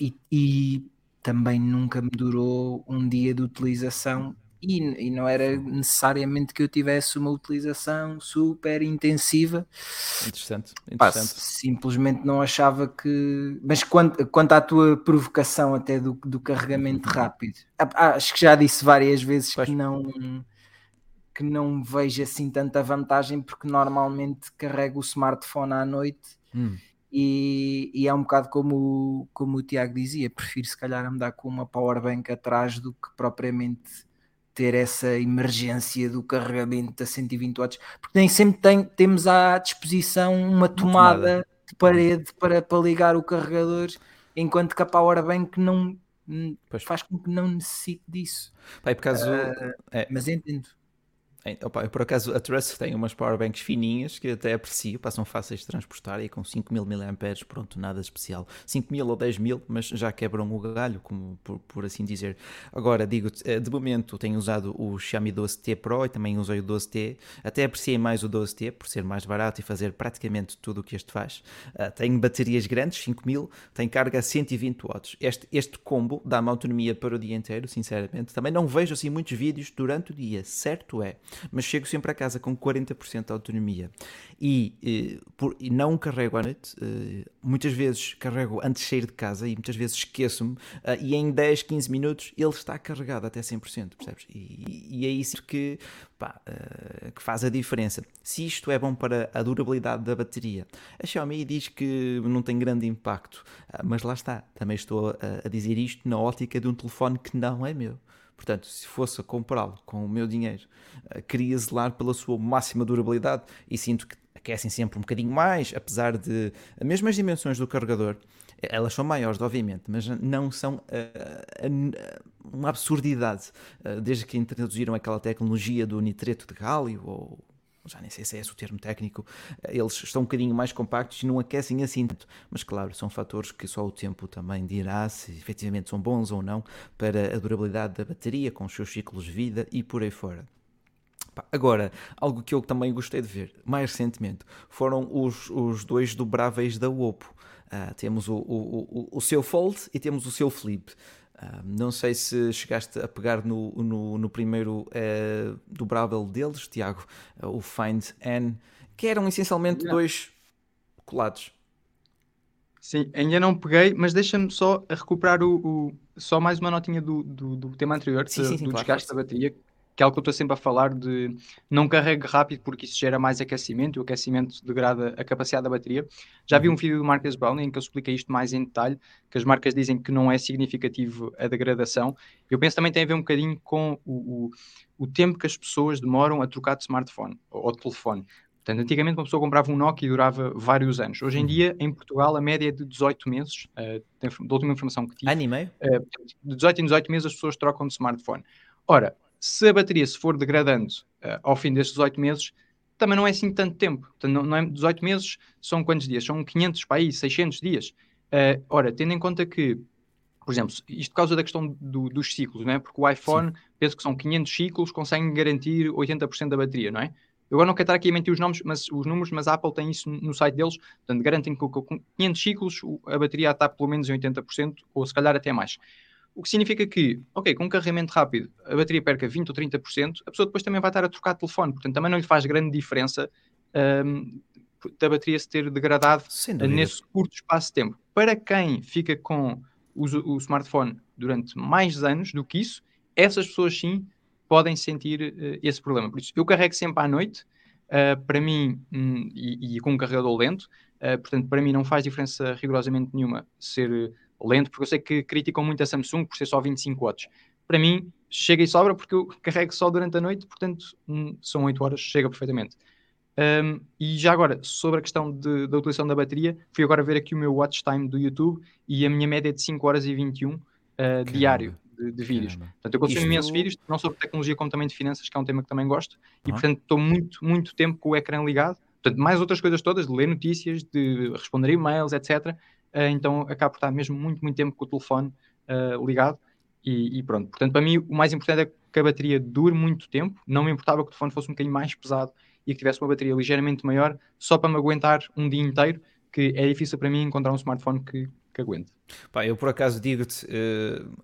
e também nunca me durou um dia de utilização e não era necessariamente que eu tivesse uma utilização super intensiva. Interessante. Simplesmente não achava que... Mas quanto à tua provocação até do carregamento rápido, acho que já disse várias vezes que não vejo assim tanta vantagem, porque normalmente carrego o smartphone à noite e é um bocado como o Tiago dizia, prefiro se calhar andar com uma powerbank atrás do que propriamente ter essa emergência do carregamento a 120 watts, porque nem sempre temos à disposição uma tomada de parede para ligar o carregador, enquanto que a powerbank não faz com que não necessite disso. Pai, por acaso, mas entendo. Eu, por acaso, a Trust tem umas powerbanks fininhas que até aprecio, passam fáceis de transportar e com 5.000 mAh, pronto, nada especial. 5.000 ou 10.000, mas já quebram o galho, como por assim dizer. Agora, digo-te, de momento tenho usado o Xiaomi 12T Pro e também usei o 12T. Até apreciei mais o 12T por ser mais barato e fazer praticamente tudo o que este faz. Tenho baterias grandes, 5.000, tem carga a 120 watts. Este combo dá-me autonomia para o dia inteiro, sinceramente. Também não vejo assim muitos vídeos durante o dia, certo é. Mas chego sempre a casa com 40% de autonomia e não carrego à noite. Muitas vezes carrego antes de sair de casa e muitas vezes esqueço-me e em 10, 15 minutos ele está carregado até 100%, percebes? E é isso que faz a diferença. Se isto é bom para a durabilidade da bateria, a Xiaomi diz que não tem grande impacto, mas lá está, também estou a dizer isto na ótica de um telefone que não é meu. Portanto, se fosse a comprá-lo com o meu dinheiro, queria zelar pela sua máxima durabilidade e sinto que aquecem sempre um bocadinho mais, apesar de mesmo as dimensões do carregador, elas são maiores, obviamente, mas não são uma absurdidade, desde que introduziram aquela tecnologia do nitreto de gálio, ou já nem sei se é esse o termo técnico, eles estão um bocadinho mais compactos e não aquecem assim tanto, mas claro, são fatores que só o tempo também dirá se efetivamente são bons ou não para a durabilidade da bateria, com os seus ciclos de vida e por aí fora. Agora, algo que eu também gostei de ver mais recentemente foram os dois dobráveis da OPPO. Temos o seu Fold e temos o seu Flip. Não sei se chegaste a pegar no primeiro dobrável deles, Tiago, o Find N, que eram essencialmente dois colados. Sim, ainda não peguei, mas deixa-me só recuperar só mais uma notinha do tema anterior, sim, desgaste da bateria, que é algo que eu estou sempre a falar de não carregue rápido porque isso gera mais aquecimento e o aquecimento degrada a capacidade da bateria. Já vi um vídeo do Marques Brownlee em que eu expliquei isto mais em detalhe, que as marcas dizem que não é significativo a degradação. Eu penso que também tem a ver um bocadinho com o tempo que as pessoas demoram a trocar de smartphone ou de telefone. Portanto, antigamente uma pessoa comprava um Nokia e durava vários anos. Hoje em dia, em Portugal, a média é de 18 meses, da última informação que tive. Ano e meio? De 18 em 18 meses as pessoas trocam de smartphone. Ora, se a bateria se for degradando ao fim destes 18 meses, também não é assim tanto tempo. Portanto, não é 18 meses, são quantos dias? São 500 para aí, 600 dias. Ora, tendo em conta que, por exemplo, isto por causa da questão dos ciclos, não é? Porque o iPhone, penso que são 500 ciclos, conseguem garantir 80% da bateria, não é? Eu agora não quero estar aqui a mentir os números, mas a Apple tem isso no site deles, portanto, garantem que com 500 ciclos a bateria está pelo menos em 80%, ou se calhar até mais. O que significa que, com um carregamento rápido, a bateria perca 20% ou 30%, a pessoa depois também vai estar a trocar de telefone. Portanto, também não lhe faz grande diferença da bateria se ter degradado nesse curto espaço de tempo. Para quem fica com o smartphone durante mais anos do que isso, essas pessoas sim podem sentir esse problema. Por isso, eu carrego sempre à noite, para mim, e com um carregador lento, portanto, para mim não faz diferença rigorosamente nenhuma ser lento, porque eu sei que criticam muito a Samsung por ser só 25 watts. Para mim, chega e sobra porque eu carrego só durante a noite, portanto são 8 horas, chega perfeitamente. E já agora, sobre a questão da utilização da bateria, fui agora ver aqui o meu watch time do YouTube e a minha média é de 5 horas e 21 diário de vídeos. Caramba. Portanto, eu consumo imensos vídeos, não sobre tecnologia como também de finanças, que é um tema que também gosto, e portanto estou muito, muito tempo com o ecrã ligado, portanto mais outras coisas todas, de ler notícias, de responder e-mails, etc. Então acabo por estar mesmo muito, muito tempo com o telefone ligado. E pronto, portanto, para mim o mais importante é que a bateria dure muito tempo. Não me importava que o telefone fosse um bocadinho mais pesado e que tivesse uma bateria ligeiramente maior, só para me aguentar um dia inteiro, que é difícil para mim encontrar um smartphone que aguente. Pá, eu por acaso digo-te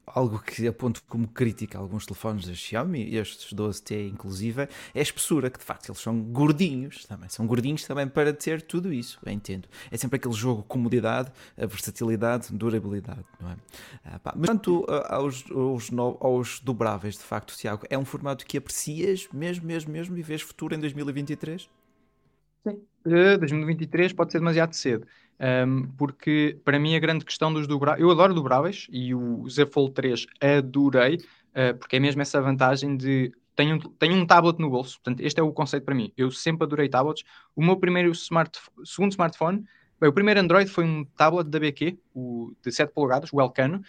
algo que aponto como crítica a alguns telefones da Xiaomi, estes 12T inclusive, é a espessura, que de facto eles são gordinhos também, para ter tudo isso, entendo. É sempre aquele jogo comodidade, versatilidade, durabilidade, não é? Mas quanto aos dobráveis, de facto, Tiago, é um formato que aprecias mesmo e vês futuro em 2023? Sim, 2023 pode ser demasiado cedo, porque para mim a grande questão dos dobráveis, eu adoro dobráveis e o Z Fold 3 adorei, porque é mesmo essa vantagem de tenho um tablet no bolso. Portanto, este é o conceito para mim, eu sempre adorei tablets. O meu segundo smartphone, bem, o primeiro Android foi um tablet da BQ, de 7 polegadas, o Elcano.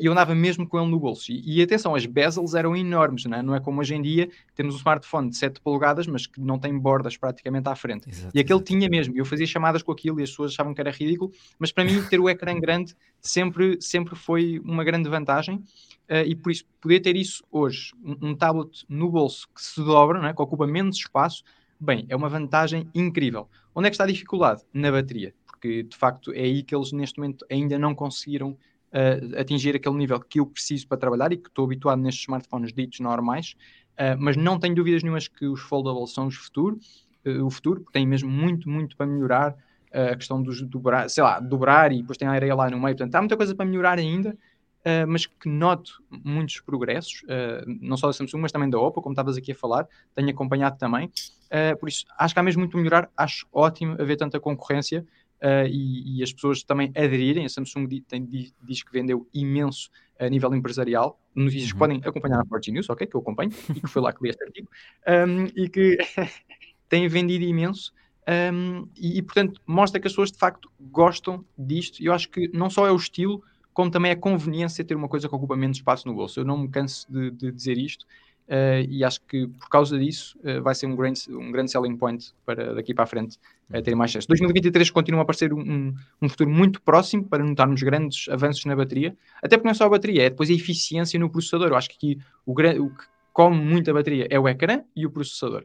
E eu andava mesmo com ele no bolso. E atenção, as bezels eram enormes, não é? Não é como hoje em dia, temos um smartphone de 7 polegadas, mas que não tem bordas praticamente à frente. Exato, e aquele tinha mesmo. Eu fazia chamadas com aquilo e as pessoas achavam que era ridículo, mas para mim ter o ecrã grande sempre foi uma grande vantagem. E por isso, poder ter isso hoje, um tablet no bolso que se dobra, não é? Que ocupa menos espaço, bem, é uma vantagem incrível. Onde é que está a dificuldade? Na bateria. Porque, de facto, é aí que eles, neste momento, ainda não conseguiram atingir aquele nível que eu preciso para trabalhar e que estou habituado nestes smartphones ditos normais, mas não tenho dúvidas nenhumas que os foldables são o futuro, porque tem mesmo muito, muito para melhorar, a questão dos dobrar e depois tem a areia lá no meio, portanto há muita coisa para melhorar ainda, mas que noto muitos progressos, não só da Samsung, mas também da OPPO, como estavas aqui a falar, tenho acompanhado também, por isso acho que há mesmo muito a melhorar, acho ótimo haver tanta concorrência. E as pessoas também aderirem. A Samsung diz que vendeu imenso a nível empresarial. Notícias que podem acompanhar na Forge News, ok, que eu acompanho e que foi lá que li este artigo, e que têm vendido imenso, e portanto mostra que as pessoas de facto gostam disto. E eu acho que não só é o estilo, como também é a conveniência de ter uma coisa que ocupa menos espaço no bolso. Eu não me canso de dizer isto, e acho que por causa disso vai ser um grande selling point para daqui para a frente terem mais sucesso. 2023 continua a parecer um futuro muito próximo para notarmos grandes avanços na bateria, até porque não é só a bateria, é depois a eficiência no processador. Eu acho que aqui o que come muito a bateria é o ecrã e o processador,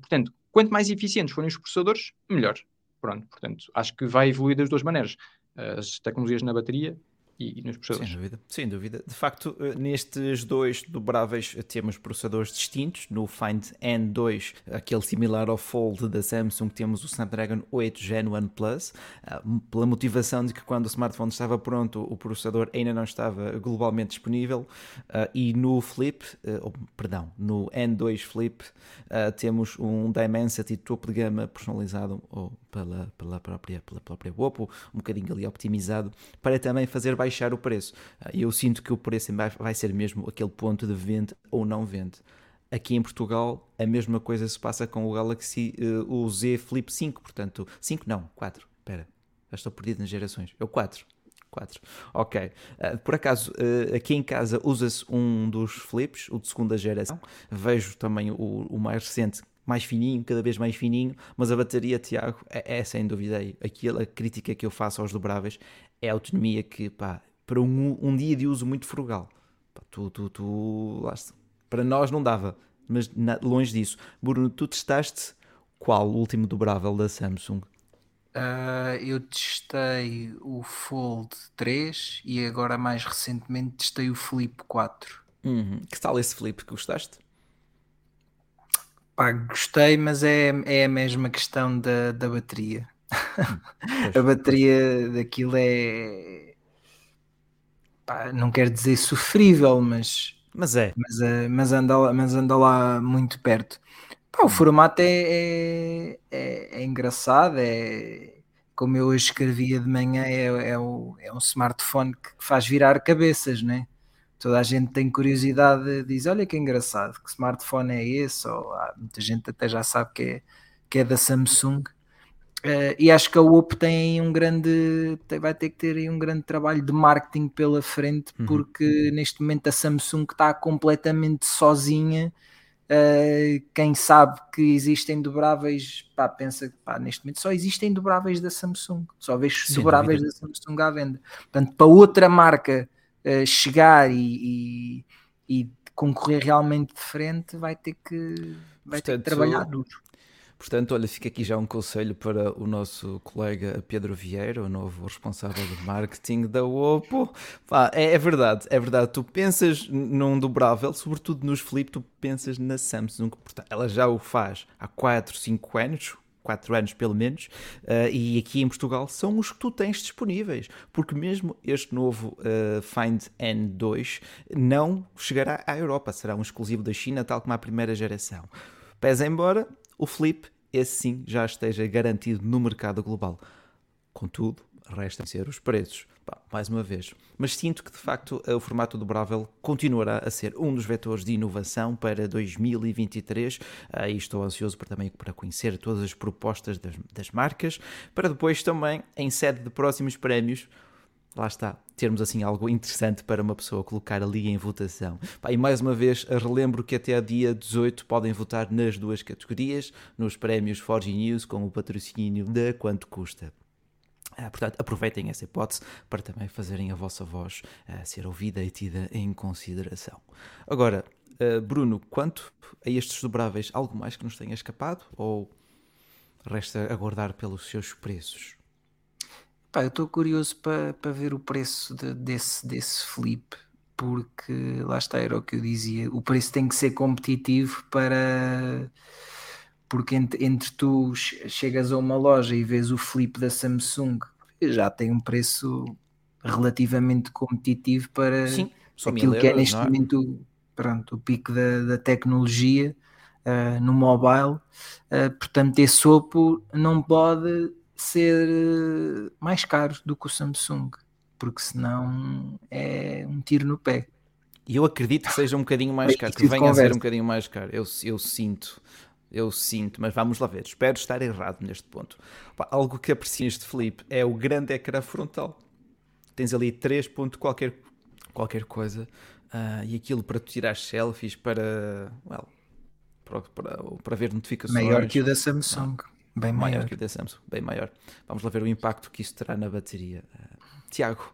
portanto, quanto mais eficientes forem os processadores, melhor. Pronto, portanto, acho que vai evoluir das duas maneiras, as tecnologias na bateria e nos processadores. Sem dúvida. De facto, nestes dois dobráveis temos processadores distintos. No Find N2, aquele similar ao Fold da Samsung, temos o Snapdragon 8 Gen 1 Plus, pela motivação de que quando o smartphone estava pronto, o processador ainda não estava globalmente disponível. E no no N2 Flip, temos um Dimensity topo de gama personalizado pela própria OPPO, um bocadinho ali optimizado, para também fazer baixar o preço. Eu sinto que o preço vai ser mesmo aquele ponto de vende ou não vende. Aqui em Portugal, a mesma coisa se passa com o Galaxy, o Z Flip 5, portanto, 4. Espera, já estou perdido nas gerações. É o 4. Ok. Por acaso, aqui em casa usa-se um dos Flips, o de segunda geração. Vejo também o mais recente, cada vez mais fininho, mas a bateria, Tiago, é sem dúvida aí. Aquela crítica que eu faço aos dobráveis é a autonomia que, pá, para um dia de uso muito frugal, pá, para nós não dava, mas longe disso. Bruno, tu testaste qual o último dobrável da Samsung? Eu testei o Fold 3 e agora mais recentemente testei o Flip 4. Que tal esse Flip, que gostaste? Pá, gostei, mas é a mesma questão da bateria. A bateria daquilo é, pá, não quero dizer sofrível, mas anda lá muito perto. Pá, o formato é engraçado, como eu hoje escrevia de manhã, é um smartphone que faz virar cabeças, né? toda a gente tem curiosidade, diz, olha que engraçado, que smartphone é esse? Ou, muita gente até já sabe que é da Samsung. E acho que a OPPO tem vai ter que ter aí um grande trabalho de marketing pela frente, porque neste momento a Samsung está completamente sozinha. Quem sabe que existem dobráveis, neste momento só existem dobráveis da Samsung, só vejo dobráveis da Samsung à venda. Portanto, para outra marca chegar e concorrer realmente de frente, vai ter que trabalhar duro. Portanto, olha, fica aqui já um conselho para o nosso colega Pedro Vieira, o novo responsável de marketing da OPPO. É verdade. Tu pensas num dobrável, sobretudo nos flip, tu pensas na Samsung. Portanto, ela já o faz há 4 anos pelo menos, e aqui em Portugal são os que tu tens disponíveis, porque mesmo este novo Find N2 não chegará à Europa, será um exclusivo da China, tal como a primeira geração. Pese embora, o Flip, esse sim, já esteja garantido no mercado global. Contudo, resta ser os preços. Mais uma vez. Mas sinto que, de facto, o formato dobrável continuará a ser um dos vetores de inovação para 2023. E estou ansioso para conhecer todas as propostas das marcas, para depois também, em sede de próximos prémios, lá está, termos assim algo interessante para uma pessoa colocar ali em votação. E mais uma vez, relembro que até dia 18 podem votar nas duas categorias, nos prémios Forge News, com o patrocínio da Quanto Custa. Portanto, aproveitem essa hipótese para também fazerem a vossa voz ser ouvida e tida em consideração. Agora, Bruno, quanto a estes dobráveis, algo mais que nos tenha escapado ou resta aguardar pelos seus preços? Eu estou curioso para ver o preço desse flip, porque lá está, era o que eu dizia, o preço tem que ser competitivo porque entre tu chegas a uma loja e vês o flip da Samsung, já tem um preço relativamente competitivo para aquilo que é neste momento o pico da tecnologia no mobile, portanto esse OPPO não pode ser mais caro do que o Samsung, porque senão é um tiro no pé. E eu acredito que seja um bocadinho mais caro, que venha a ser um bocadinho mais caro. Eu sinto, mas vamos lá ver. Espero estar errado neste ponto. Algo que aprecio neste flip é o grande ecrã frontal. Tens ali 3 pontos qualquer coisa, e aquilo para tu tirar selfies, para ver notificações. Maior que o da Samsung. Bem maior que o da Samsung, bem maior. Vamos lá ver o impacto que isso terá na bateria. Tiago,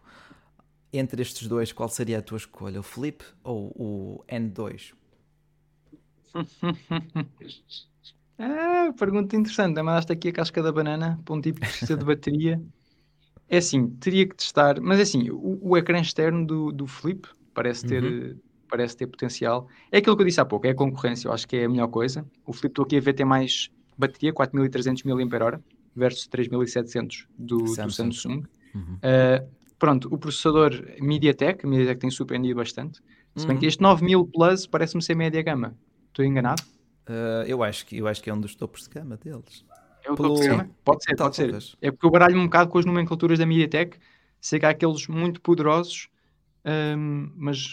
entre estes dois, qual seria a tua escolha? O Flip ou o N2? Pergunta interessante. Mandaste aqui a casca da banana para um tipo que precisa de bateria. É assim, teria que testar. Mas é assim, o ecrã externo do Flip parece ter potencial. É aquilo que eu disse há pouco, é a concorrência. Eu acho que é a melhor coisa. O Flip, estou aqui a ver, tem mais bateria, 4.300 mAh versus 3.700 do Samsung. O processador MediaTek tem surpreendido bastante. Se bem que este 9000 Plus parece-me ser média gama. Estou enganado? Eu acho que é um dos topos de gama deles. É o topo de gama? Pode ser. É porque eu baralho-me um bocado com as nomenclaturas da MediaTek. Sei que há aqueles muito poderosos, mas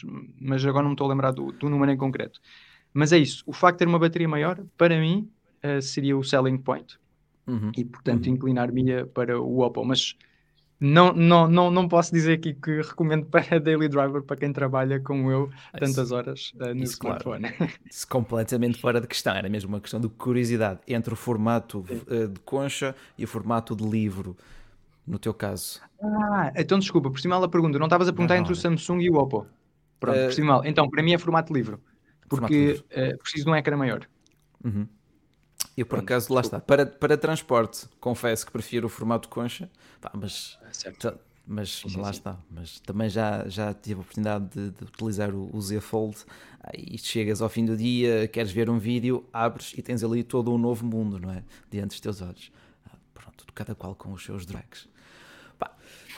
agora não me estou a lembrar do número em concreto. Mas é isso. O facto de ter uma bateria maior, para mim, seria o selling point, e portanto inclinar-me para o OPPO, mas não posso dizer aqui que recomendo para daily driver, para quem trabalha como eu tantas horas no smartphone. Claro. Isso completamente fora de questão, era mesmo uma questão de curiosidade entre o formato de concha e o formato de livro, no teu caso. Então desculpa, por cima da pergunta, não estavas a perguntar entre o Samsung e o OPPO? Pronto, por cima. Então, para mim é formato de livro, porque preciso de um ecrã maior. Eu, por acaso, lá está. Para transporte, confesso que prefiro o formato concha, mas lá está. Mas também já tive a oportunidade de utilizar o Z Fold, e chegas ao fim do dia, queres ver um vídeo, abres e tens ali todo um novo mundo, não é? Diante dos teus olhos. Cada qual com os seus drags.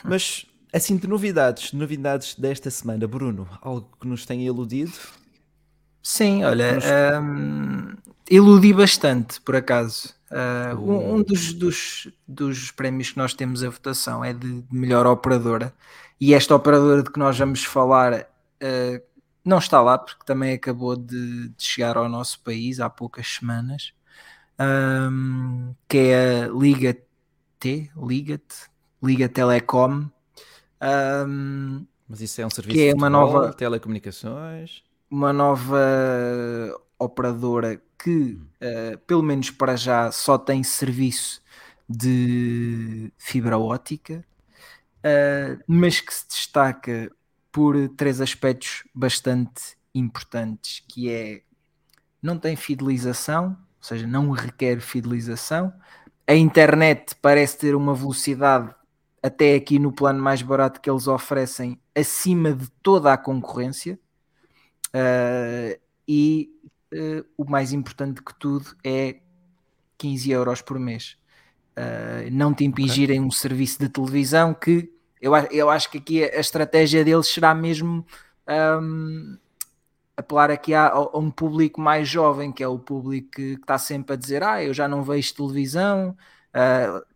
Mas, assim, de novidades desta semana, Bruno, algo que nos tenha iludido? Sim, olha... Iludi bastante, por acaso. Um dos prémios que nós temos a votação é de melhor operadora, e esta operadora de que nós vamos falar não está lá porque também acabou de chegar ao nosso país há poucas semanas, que é a Ligatelecom. Mas isso é um serviço que é uma nova telecomunicações, uma nova operadora que pelo menos para já só tem serviço de fibra óptica, mas que se destaca por três aspectos bastante importantes, que é: não tem fidelização, ou seja, não requer fidelização, a internet parece ter uma velocidade até aqui no plano mais barato que eles oferecem, acima de toda a concorrência, e o mais importante que tudo é 15 euros por mês. Não te impingirem um serviço de televisão, que eu acho que aqui a estratégia deles será mesmo apelar aqui a um público mais jovem, que é o público que está sempre a dizer: eu já não vejo televisão.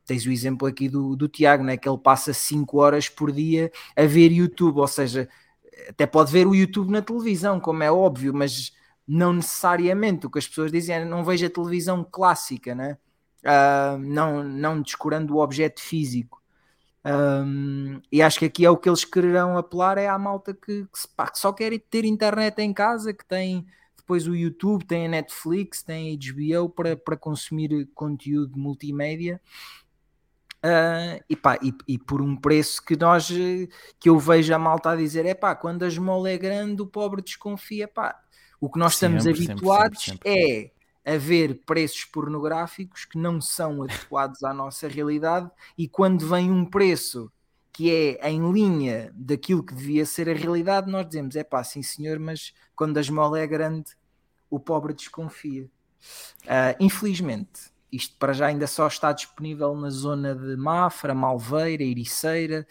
Tens o exemplo aqui do Tiago, né? Que ele passa 5 horas por dia a ver YouTube, ou seja, até pode ver o YouTube na televisão, como é óbvio, mas não necessariamente. O que as pessoas dizem é: não vejo a televisão clássica, né? Não descurando o objeto físico. E acho que aqui é o que eles quererão apelar, é à malta que só quer ter internet em casa, que tem depois o YouTube, tem a Netflix, tem a HBO para consumir conteúdo multimédia, e por um preço que eu vejo a malta a dizer: quando a esmola é grande o pobre desconfia. O que nós estamos habituados sempre. É haver preços pornográficos que não são adequados à nossa realidade, e quando vem um preço que é em linha daquilo que devia ser a realidade, nós dizemos: sim senhor, mas quando a esmola é grande o pobre desconfia. Infelizmente, isto para já ainda só está disponível na zona de Mafra, Malveira, Ericeira.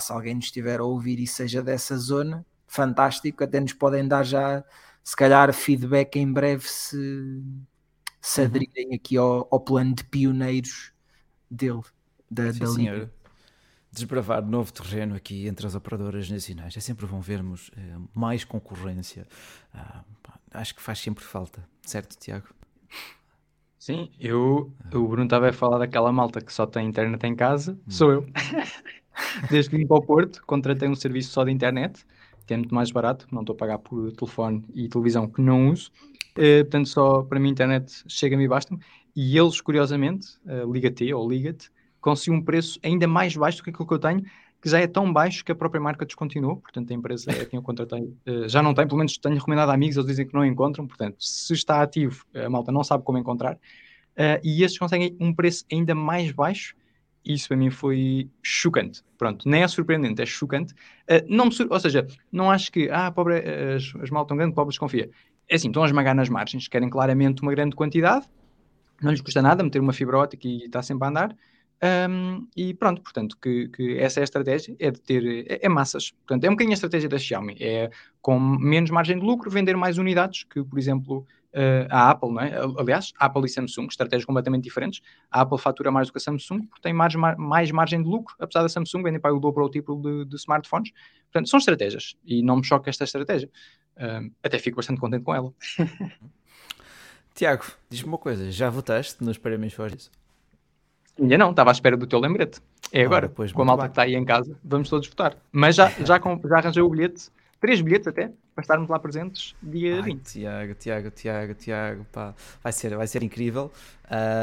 Se alguém nos estiver a ouvir e seja dessa zona, fantástico, até nos podem dar já, se calhar, feedback em breve se aderirem aqui ao plano de pioneiros dele, da linha. Desbravar novo terreno aqui entre as operadoras nacionais. É sempre bom vermos mais concorrência. Acho que faz sempre falta, certo, Tiago? Sim, o Bruno estava a falar daquela malta que só tem internet em casa. Sou eu. Desde que vim para o Porto, contratei um serviço só de internet, que é muito mais barato, não estou a pagar por telefone e televisão que não uso. Portanto, só para mim a internet chega-me e basta-me. E eles, curiosamente, Liga-te ou Liga-te, conseguiu um preço ainda mais baixo do que aquilo que eu tenho, que já é tão baixo que a própria marca descontinuou. Portanto, a empresa a quem eu contratei já não tem, pelo menos tenho recomendado a amigos, eles dizem que não encontram. Portanto, se está ativo, a malta não sabe como encontrar. E estes conseguem um preço ainda mais baixo. Isso para mim foi chocante. Pronto, nem é surpreendente, é chocante. Ou seja, não acho que pobre, as mal tão grande, pobre desconfia. É assim, estão a esmagar nas margens, querem claramente uma grande quantidade, não lhes custa nada meter uma fibra óptica e está sempre a andar. E pronto, portanto, que essa é a estratégia, é de ter massas. Portanto, é um bocadinho a estratégia da Xiaomi, é com menos margem de lucro vender mais unidades que, por exemplo, a Apple, não é? Aliás, Apple e Samsung, estratégias completamente diferentes. A Apple fatura mais do que a Samsung porque tem mais margem de lucro, apesar da Samsung vender para o dobro ou o triplo de smartphones. Portanto, são estratégias e não me choca esta estratégia. Até fico bastante contente com ela. Tiago, diz-me uma coisa, já votaste nos prémios Forge? Ainda não, estava à espera do teu lembrete. É agora, pois, com a malta que está aí em casa, vamos todos votar. Mas já arranjei o bilhete, 3 bilhetes até, para estarmos lá presentes dia 20. Tiago, vai ser incrível.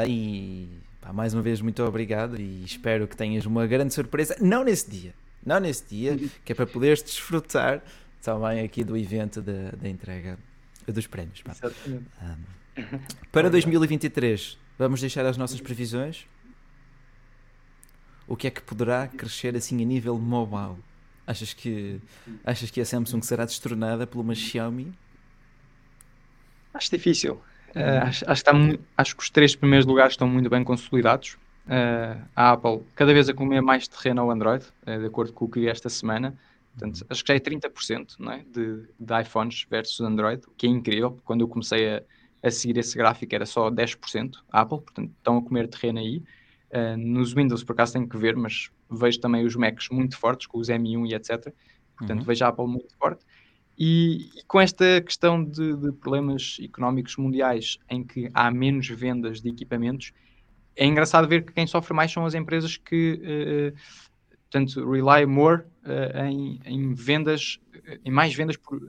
E mais uma vez, muito obrigado e espero que tenhas uma grande surpresa. Não nesse dia, que é para poderes desfrutar também aqui do evento da entrega dos prémios. Para 2023, vamos deixar as nossas previsões. O que é que poderá crescer assim a nível mobile? Achas que a Samsung será destronada por uma Xiaomi? Acho difícil. Acho que os 3 primeiros lugares estão muito bem consolidados. A Apple cada vez a comer mais terreno ao Android, de acordo com o que li esta semana. Portanto, acho que já é 30%, não é? de iPhones versus Android, o que é incrível, porque quando eu comecei a seguir esse gráfico era só 10% Apple, portanto estão a comer terreno aí. Nos Windows, por acaso, tenho que ver, mas vejo também os Macs muito fortes, com os M1 e etc. Portanto, vejo a Apple muito forte. E com esta questão de problemas económicos mundiais em que há menos vendas de equipamentos, é engraçado ver que quem sofre mais são as empresas que, portanto, rely more em vendas, em mais vendas por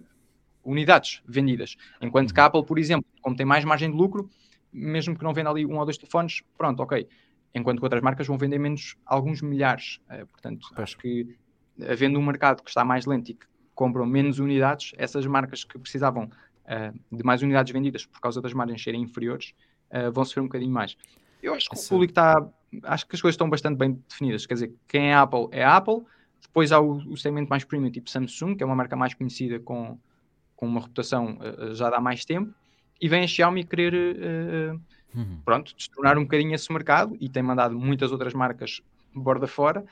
unidades vendidas. Enquanto que a Apple, por exemplo, como tem mais margem de lucro, mesmo que não venda ali um ou dois telefones, pronto, ok. Enquanto que outras marcas vão vender menos alguns milhares. Portanto, acho que havendo um mercado que está mais lento e que compram menos unidades, essas marcas que precisavam de mais unidades vendidas por causa das margens serem inferiores, vão sofrer um bocadinho mais. Eu acho que o público está... Acho que as coisas estão bastante bem definidas. Quer dizer, quem é a Apple, depois há o segmento mais premium, tipo Samsung, que é uma marca mais conhecida com uma reputação já há mais tempo, e vem a Xiaomi querer, pronto, destornar um bocadinho esse mercado, e tem mandado muitas outras marcas borda fora,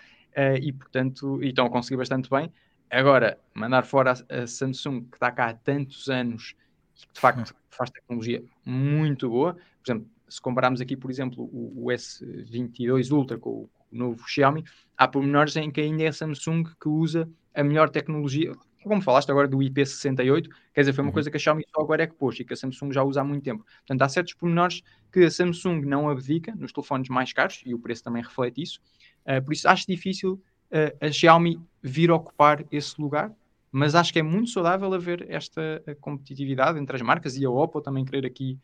e portanto, estão a conseguir bastante bem. Agora, mandar fora a Samsung, que está cá há tantos anos, que de facto faz tecnologia muito boa. Por exemplo, se compararmos aqui, por exemplo, o S22 Ultra com o novo Xiaomi, há pormenores em que ainda é a Samsung que usa a melhor tecnologia, como falaste agora do IP68, quer dizer, foi uma coisa que a Xiaomi só agora é que pôs e que a Samsung já usa há muito tempo. Portanto, há certos pormenores que a Samsung não abdica nos telefones mais caros, e o preço também reflete isso. Por isso, acho difícil a Xiaomi vir ocupar esse lugar, mas acho que é muito saudável haver esta competitividade entre as marcas, e a OPPO também querer aqui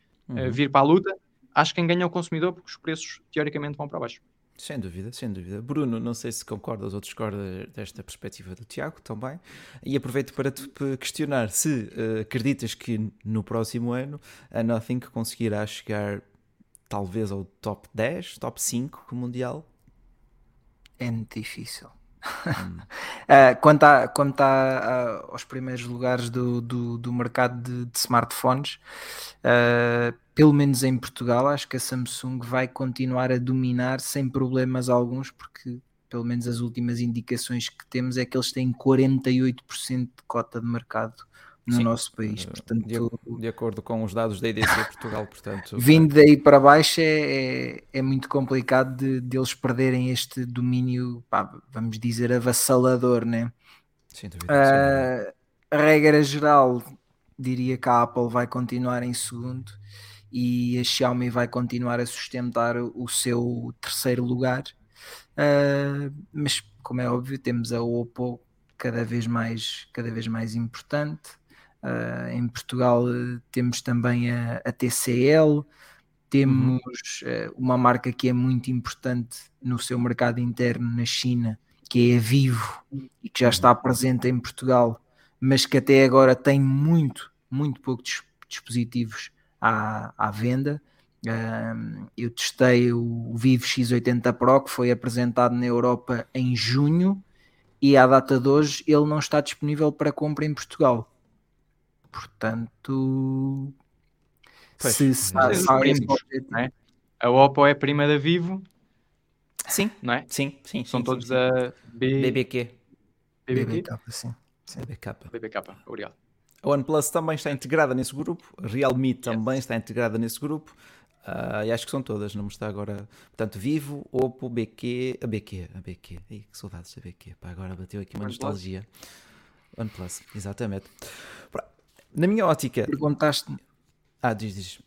vir para a luta. Acho que quem ganha é o consumidor, porque os preços teoricamente vão para baixo. Sem dúvida, sem dúvida. Bruno, não sei se concordas ou discordas desta perspectiva do Tiago também, e aproveito para te questionar se acreditas que no próximo ano a Nothing conseguirá chegar talvez ao top 10, top 5 mundial? É muito difícil. Quanto aos primeiros lugares do mercado de smartphones, pelo menos em Portugal, acho que a Samsung vai continuar a dominar sem problemas alguns, porque pelo menos as últimas indicações que temos é que eles têm 48% de cota de mercado no nosso país. Portanto, de acordo com os dados da IDC Portugal, portanto, vindo daí para baixo é muito complicado de eles perderem este domínio, vamos dizer, avassalador, né? Sem dúvida, a regra geral diria que a Apple vai continuar em segundo e a Xiaomi vai continuar a sustentar o seu terceiro lugar, mas como é óbvio temos a OPPO cada vez mais importante. Em Portugal temos também a TCL, temos uma marca que é muito importante no seu mercado interno na China, que é a Vivo, e que já está presente em Portugal, mas que até agora tem muito poucos dispositivos à venda. Eu testei o Vivo X80 Pro, que foi apresentado na Europa em junho, e à data de hoje ele não está disponível para compra em Portugal. Portanto, se alguém pode... não é? A OPPO é prima da Vivo, sim, não é? Sim. São todos da BBK, sim. BBK, obrigado. A OnePlus também está integrada nesse grupo, a Realme também está integrada nesse grupo, e acho que são todas, não me está agora. Portanto, Vivo, OPPO, BQ. Ai, que saudades da BQ, agora bateu aqui uma nostalgia. OnePlus, exatamente. Na minha ótica... Perguntaste-me... Diz.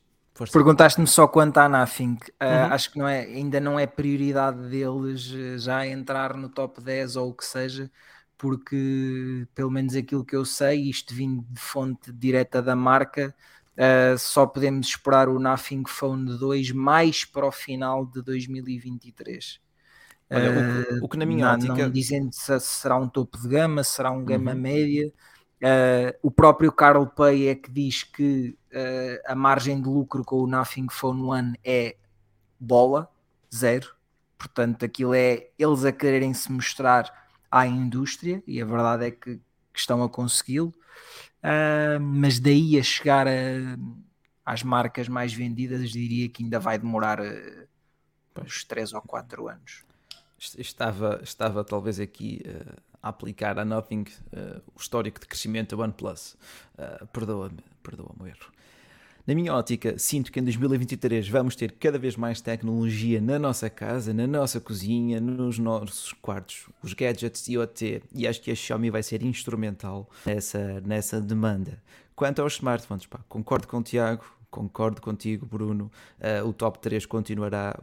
Perguntaste-me só quanto à Nothing. Acho que ainda não é prioridade deles já entrar no top 10 ou o que seja, porque, pelo menos aquilo que eu sei, isto vindo de fonte direta da marca, só podemos esperar o Nothing Phone 2 mais para o final de 2023. Olha, o que na minha ótica... Não dizendo se será um topo de gama, será um gama média... o próprio Carl Pei é que diz que a margem de lucro com o Nothing Phone 1 é zero, portanto aquilo é eles a quererem se mostrar à indústria, e a verdade é que estão a consegui-lo, mas daí a chegar às marcas mais vendidas diria que ainda vai demorar uns 3 ou 4 anos. Estava talvez aqui a aplicar a Nothing o histórico de crescimento da OnePlus. Perdoa-me o erro. Na minha ótica, sinto que em 2023 vamos ter cada vez mais tecnologia na nossa casa, na nossa cozinha, nos nossos quartos, os gadgets IoT, e acho que a Xiaomi vai ser instrumental nessa demanda. Quanto aos smartphones, pá, concordo com o Tiago, concordo contigo, Bruno. O top 3 continuará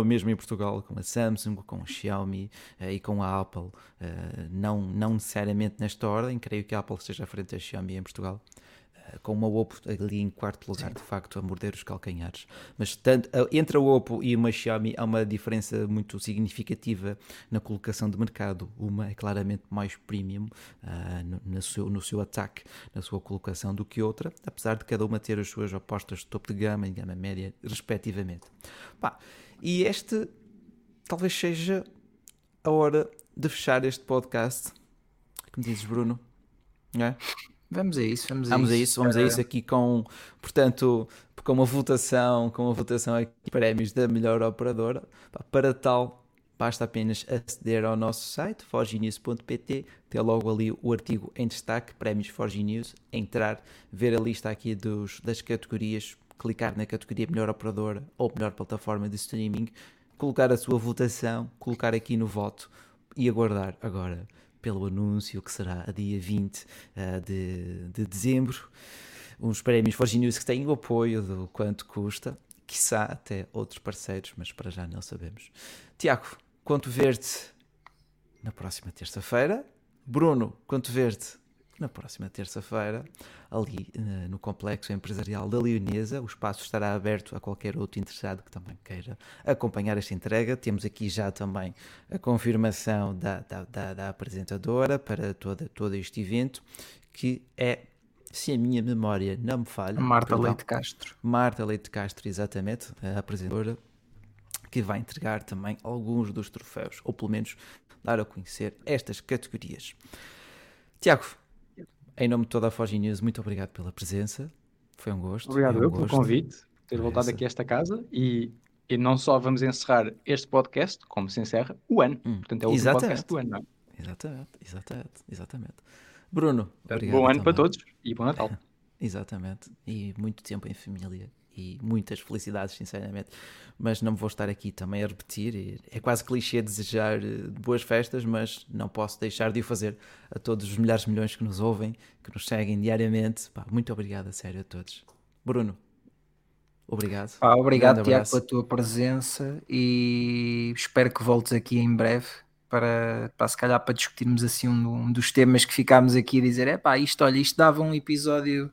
o mesmo em Portugal, com a Samsung, com a Xiaomi e com a Apple. Não necessariamente nesta ordem, creio que a Apple esteja à frente da Xiaomi em Portugal, com uma OPPO ali em quarto lugar, de facto, a morder os calcanhares. Mas entre a OPPO e uma Xiaomi há uma diferença muito significativa na colocação de mercado. Uma é claramente mais premium no seu ataque, na sua colocação, do que outra, apesar de cada uma ter as suas apostas de topo de gama e gama média, respectivamente. E este talvez seja a hora de fechar este podcast. Como dizes, Bruno? Não é? Vamos a isso aqui com, portanto, com a votação aqui, prémios da melhor operadora. Para tal, basta apenas aceder ao nosso site, forgenews.pt, ter logo ali o artigo em destaque, prémios Forge News, entrar, ver a lista aqui das categorias, clicar na categoria melhor operadora ou melhor plataforma de streaming, colocar a sua votação, colocar aqui no voto e aguardar agora pelo anúncio que será a dia 20 de dezembro, uns prémios Forge News que têm o apoio do Quanto Custa, quiçá até outros parceiros, mas para já não sabemos. Tiago, Quanto Verde na próxima terça-feira, Bruno, Quanto Verde na próxima terça-feira, ali no Complexo Empresarial da Leonesa. O espaço estará aberto a qualquer outro interessado que também queira acompanhar esta entrega. Temos aqui já também a confirmação da apresentadora para todo este evento, que é, se a minha memória não me falha, Marta Leite Castro, exatamente, a apresentadora, que vai entregar também alguns dos troféus, ou pelo menos dar a conhecer estas categorias. Tiago, em nome de toda a Forge News, muito obrigado pela presença. Foi um gosto. Obrigado eu pelo convite, por ter voltado aqui a esta casa. E não só vamos encerrar este podcast, como se encerra o ano. Portanto, é o último podcast do ano, não é? Exatamente. Bruno, obrigado. Bom ano também para todos e bom Natal. Exatamente. E muito tempo em família. E muitas felicidades, sinceramente, mas não me vou estar aqui também a repetir, é quase clichê desejar boas festas, mas não posso deixar de o fazer a todos os milhares de milhões que nos ouvem, que nos seguem diariamente. Muito obrigado, a sério, a todos. Bruno, obrigado. Obrigado, Tiago, pela tua presença, e espero que voltes aqui em breve para se calhar para discutirmos assim um dos temas que ficámos aqui a dizer, isto dava um episódio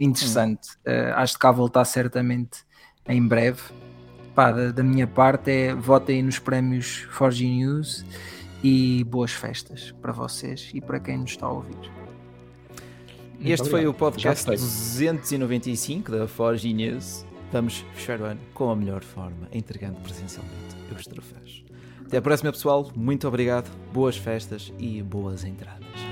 interessante. Acho que cá voltar certamente em breve. Da minha parte votem nos prémios Forge News e boas festas para vocês e para quem nos está a ouvir. Este foi o podcast 295 da Forge News. Vamos fechar o ano com a melhor forma, entregando presencialmente os troféus. Até a próxima, pessoal. Muito obrigado, boas festas e boas entradas.